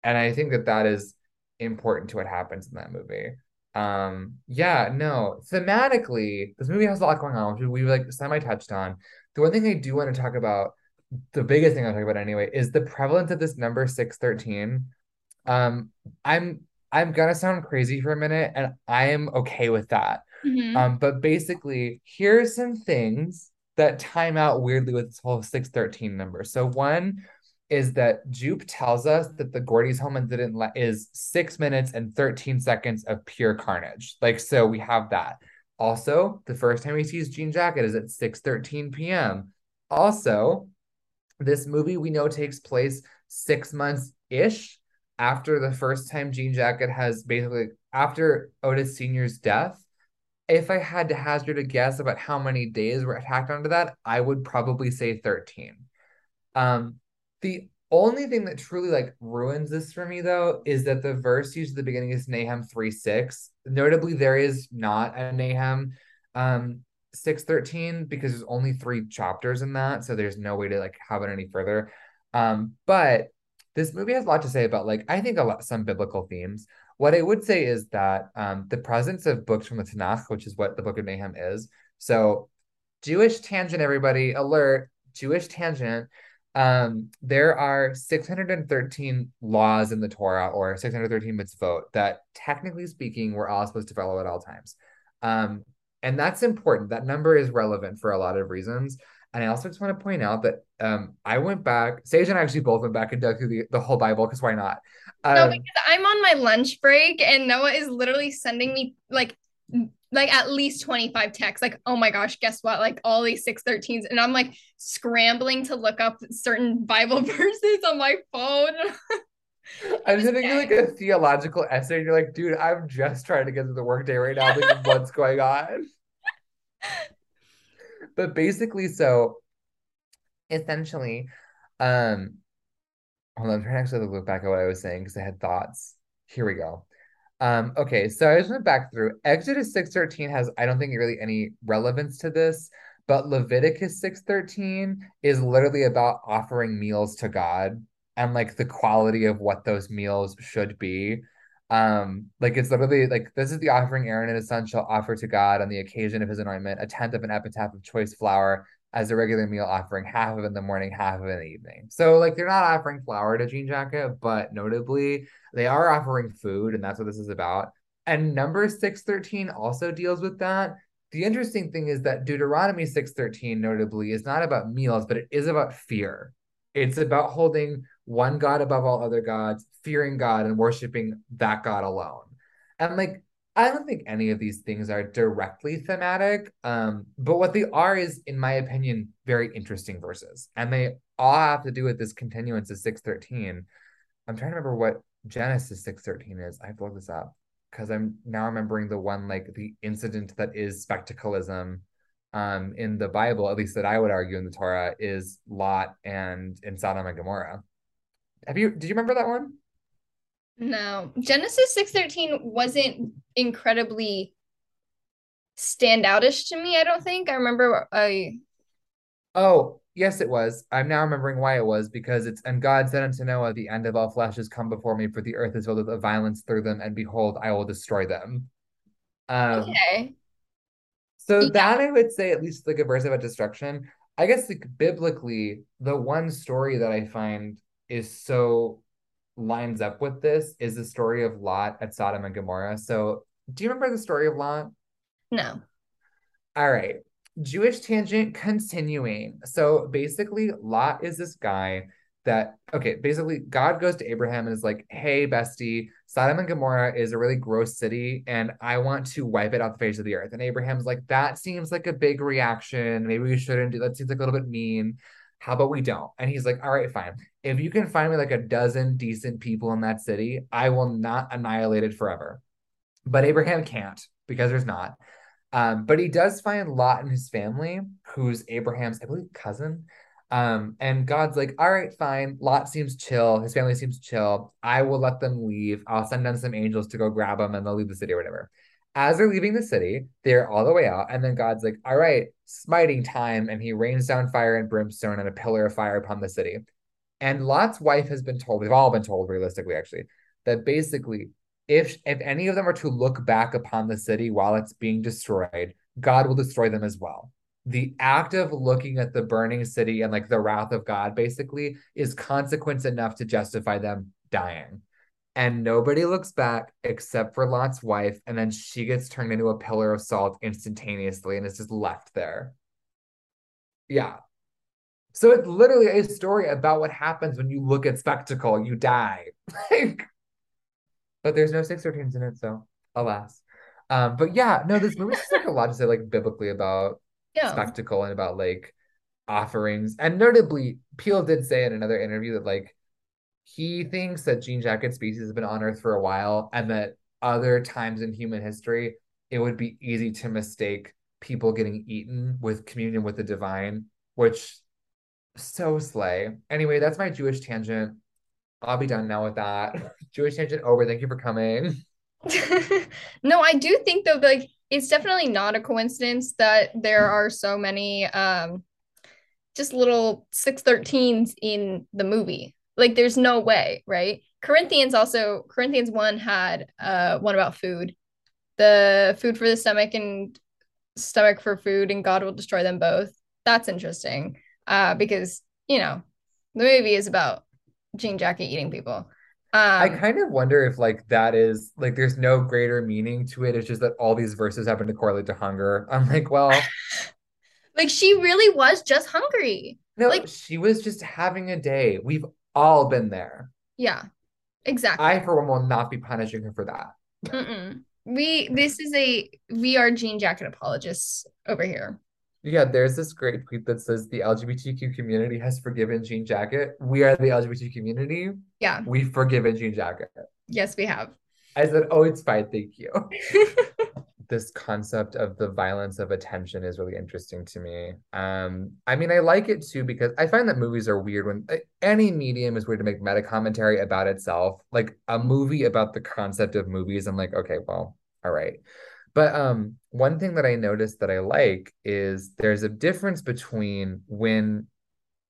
and I think that that is important to what happens in that movie. Thematically, this movie has a lot going on, which we like semi-touched on. The one thing I do want to talk about, the biggest thing I'll talk about anyway, is the prevalence of this number 613. I'm gonna sound crazy for a minute, and I am okay with that. Mm-hmm. But basically, here's some things that time out weirdly with this whole 613 number. So one is that Jupe tells us that the Gordy's Home incident is 6 minutes and 13 seconds of pure carnage. Like, so we have that. Also, the first time he sees Jean Jacket is at 6:13 p.m. Also, this movie we know takes place 6 months-ish after the first time Jean Jacket has basically, after Otis Sr.'s death. If I had to hazard a guess about how many days were tacked onto that, I would probably say 13. The only thing that truly like ruins this for me though is that the verse used at the beginning is Nahum 3:6. Notably, there is not a Nahum 6:13 because there's only 3 chapters in that, so there's no way to like have it any further. But this movie has a lot to say about like I think some biblical themes. What I would say is that the presence of books from the Tanakh, which is what the Book of Nahum is. So, Jewish tangent, everybody, alert! Jewish tangent. There are 613 laws in the Torah, or 613 mitzvot, that technically speaking we're all supposed to follow at all times, and that's important. That number is relevant for a lot of reasons, and I also just want to point out that I went back, Sage and I actually both went back and dug through the whole Bible, because why not? No, because I'm on my lunch break and Noah is literally sending me like at least 25 texts, like, oh my gosh, guess what? Like all these 613s. And I'm like scrambling to look up certain Bible verses on my phone. I'm just thinking like a theological essay, and you're like, dude, I'm just trying to get to the workday right now. Like, what's going on? But basically, so essentially, hold on, I'm trying to actually look back at what I was saying because I had thoughts. Here we go. Okay, so I just went back through. Exodus 6:13 has, I don't think, really any relevance to this, but Leviticus 6:13 is literally about offering meals to God and like the quality of what those meals should be. Like it's literally like, this is the offering Aaron and his son shall offer to God on the occasion of his anointment, a tenth of an epitaph of choice flour as a regular meal offering, half of it in the morning, half of it in the evening. So like they're not offering flour to Jean Jacket, but notably they are offering food, and that's what this is about. And Numbers 6:13 also deals with that. The interesting thing is that Deuteronomy 6:13 notably is not about meals, but it is about fear. It's about holding one God above all other gods, fearing God and worshiping that God alone. And like, I don't think any of these things are directly thematic, but what they are is, in my opinion, very interesting verses. And they all have to do with this continuance of 6:13. I'm trying to remember what Genesis 6:13 is. I have to look this up because I'm now remembering the one, like the incident that is spectacleism in the Bible, at least that I would argue in the Torah, is Lot and in Sodom and Gomorrah. Did you remember that one? No, Genesis 6:13 wasn't incredibly standoutish to me. I don't think I remember. Oh, yes, it was. I'm now remembering why it was, because it's, and God said unto Noah, the end of all flesh has come before me, for the earth is filled with violence through them, and behold, I will destroy them. Okay. So yeah. That I would say, at least like a verse about destruction. I guess like biblically, the one story that I find is so lines up with this is the story of Lot at Sodom and Gomorrah. So do you remember the story of Lot? No. All right. Jewish tangent continuing. So basically Lot is this guy that, okay, basically God goes to Abraham and is like, hey, bestie, Sodom and Gomorrah is a really gross city and I want to wipe it off the face of the earth. And Abraham's like, that seems like a big reaction. Maybe we shouldn't do that. Seems like a little bit mean. How about we don't? And he's like, all right, fine. If you can find me like a dozen decent people in that city, I will not annihilate it forever. But Abraham can't, because there's not. But he does find Lot and his family, who's Abraham's, I believe, cousin. And God's like, all right, fine. Lot seems chill. His family seems chill. I will let them leave. I'll send down some angels to go grab them and they'll leave the city or whatever. As they're leaving the city, they're all the way out. And then God's like, all right, smiting time. And he rains down fire and brimstone and a pillar of fire upon the city. And Lot's wife has been told, we've all been told realistically, actually, that basically if any of them are to look back upon the city while it's being destroyed, God will destroy them as well. The act of looking at the burning city and like the wrath of God basically is consequence enough to justify them dying. And nobody looks back except for Lot's wife. And then she gets turned into a pillar of salt instantaneously and is just left there. Yeah. So it's literally a story about what happens when you look at spectacle. You die. Like, but there's no 6:13s in it, so alas. But yeah, no, this movie has like a lot to say, like biblically about spectacle and about like offerings. And notably, Peele did say in another interview that like, he thinks that Jean Jacket species has been on Earth for a while and that other times in human history, it would be easy to mistake people getting eaten with communion with the divine, which so slay. Anyway, that's my Jewish tangent. I'll be done now with that. Jewish tangent over. Thank you for coming. No, I do think though, like, it's definitely not a coincidence that there are so many just little 6:13s in the movie. Like, there's no way, right? Corinthians 1 had one about food. The food for the stomach and stomach for food, and God will destroy them both. That's interesting because, you know, the movie is about Jean Jacket eating people. I kind of wonder if, like, that is, like, there's no greater meaning to it. It's just that all these verses happen to correlate to hunger. I'm like, well... like, she really was just hungry. No, like, she was just having a day. We've all been there. Yeah, exactly. I, for one, will not be punishing her for that. We are Jean Jacket apologists over here. Yeah, there's this great tweet that says the LGBTQ community has forgiven Jean Jacket. We are the LGBT community. Yeah. We've forgiven Jean Jacket. Yes, we have. I said, oh, it's fine. Thank you. This concept of the violence of attention is really interesting to me. I mean, I like it too, because I find that movies are weird when any medium is weird to make meta commentary about itself. Like a movie about the concept of movies, I'm like, okay, well, all right. But one thing that I noticed that I like is there's a difference between when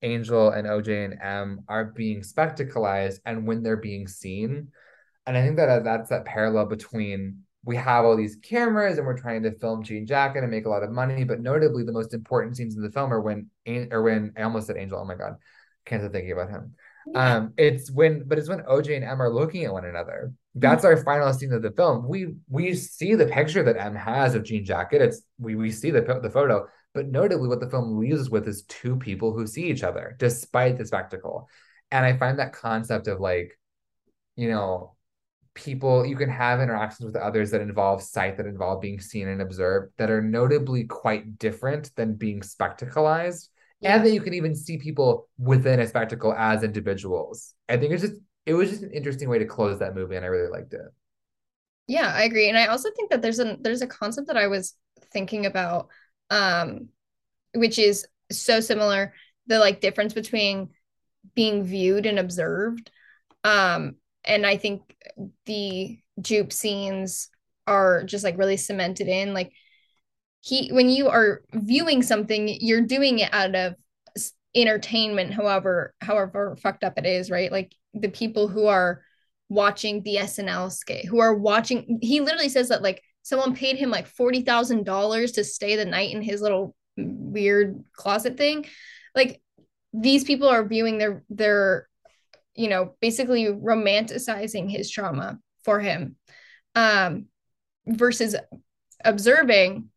Angel and OJ and M are being spectacleized and when they're being seen. And I think that that's that parallel between we have all these cameras and we're trying to film Jean Jacket and make a lot of money, but notably the most important scenes in the film are when I almost said Angel, oh my God, can't stop thinking about him. Yeah. It's when OJ and M are looking at one another. That's our final scene of the film. We see the picture that M has of Jean Jacket. We see the photo, but notably what the film leaves us with is two people who see each other despite the spectacle. And I find that concept of like, you know, people, you can have interactions with others that involve sight, that involve being seen and observed, that are notably quite different than being spectacleized. Yeah. And that you can even see people within a spectacle as individuals. I think it was just an interesting way to close that movie, and I really liked it. Yeah, I agree. And I also think that there's a concept that I was thinking about, which is so similar, the like difference between being viewed and observed. And I think the jupe scenes are just like really cemented in, like when you are viewing something, you're doing it out of entertainment, however fucked up it is, right? Like the people who are watching the SNL skit, who are watching, he literally says that like someone paid him like $40,000 to stay the night in his little weird closet thing. Like these people are viewing their you know, basically romanticizing his trauma for him, versus observing.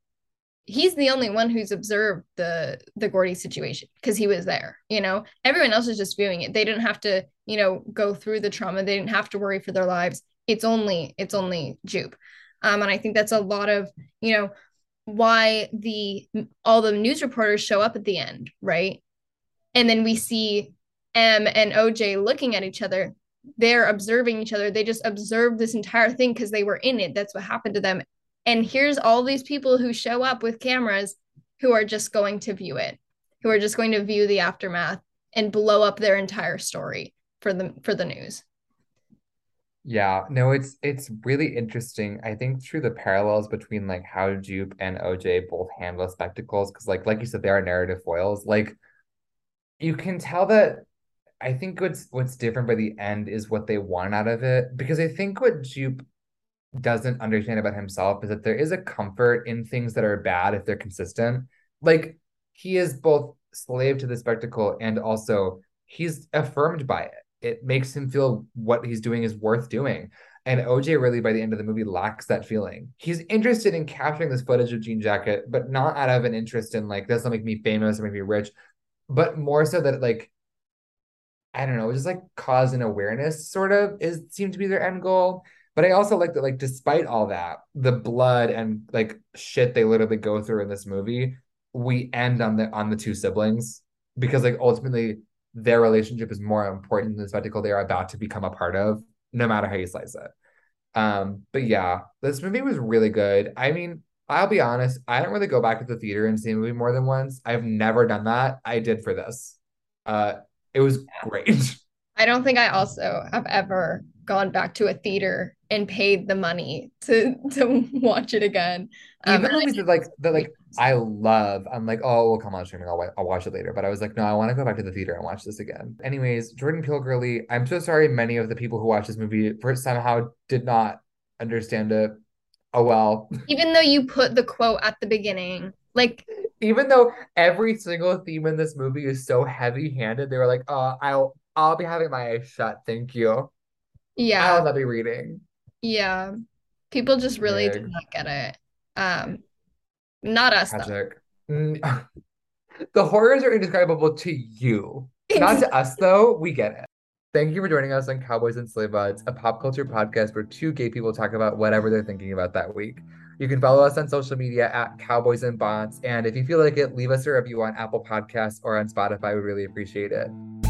He's the only one who's observed the Gordy situation because he was there, you know. Everyone else is just viewing it. They didn't have to, you know, go through the trauma. They didn't have to worry for their lives. It's only Jupe. And I think that's a lot of, you know, why all the news reporters show up at the end, right? And then we see M and OJ looking at each other. They're observing each other. They just observed this entire thing because they were in it. That's what happened to them. And here's all these people who show up with cameras who are just going to view it, who are just going to view the aftermath and blow up their entire story for the news. Yeah, no, it's really interesting. I think through the parallels between like how Jupe and OJ both handle spectacles, because like you said, they are narrative foils. Like you can tell that. I think what's different by the end is what they want out of it, because I think what Jupe doesn't understand about himself is that there is a comfort in things that are bad if they're consistent. Like he is both slave to the spectacle and also he's affirmed by it. It makes him feel what he's doing is worth doing. And OJ really by the end of the movie lacks that feeling. He's interested in capturing this footage of Jean Jacket, but not out of an interest in like, this will make me famous or make me rich, but more so that like, I don't know, just like cause and awareness sort of seemed to be their end goal. But I also like that, like, despite all that, the blood and like shit they literally go through in this movie, we end on the two siblings, because like ultimately their relationship is more important than the spectacle they are about to become a part of, no matter how you slice it. But yeah, this movie was really good. I mean, I'll be honest, I don't really go back to the theater and see a movie more than once. I've never done that. I did for this. It was great. I don't think I also have ever gone back to a theater and paid the money to watch it again. Even movies that I love, I'm like, oh, we'll come on streaming, I'll watch it later. But I was like, no, I want to go back to the theater and watch this again. Anyways, Jordan Peele girly, I'm so sorry many of the people who watched this movie somehow did not understand it. Oh, well. Even though you put the quote at the beginning, like... Even though every single theme in this movie is so heavy-handed, they were like, oh, I'll be having my eyes shut, thank you. Yeah. I'll not be reading. Yeah. People just really did not get it. Not us, Magic. Though. The horrors are indescribable to you. Not to us, though. We get it. Thank you for joining us on Cowboys and Slave Odds, a pop culture podcast where two gay people talk about whatever they're thinking about that week. You can follow us on social media at Cowboys and Bonds, and if you feel like it, leave us a review on Apple Podcasts or on Spotify. We really appreciate it.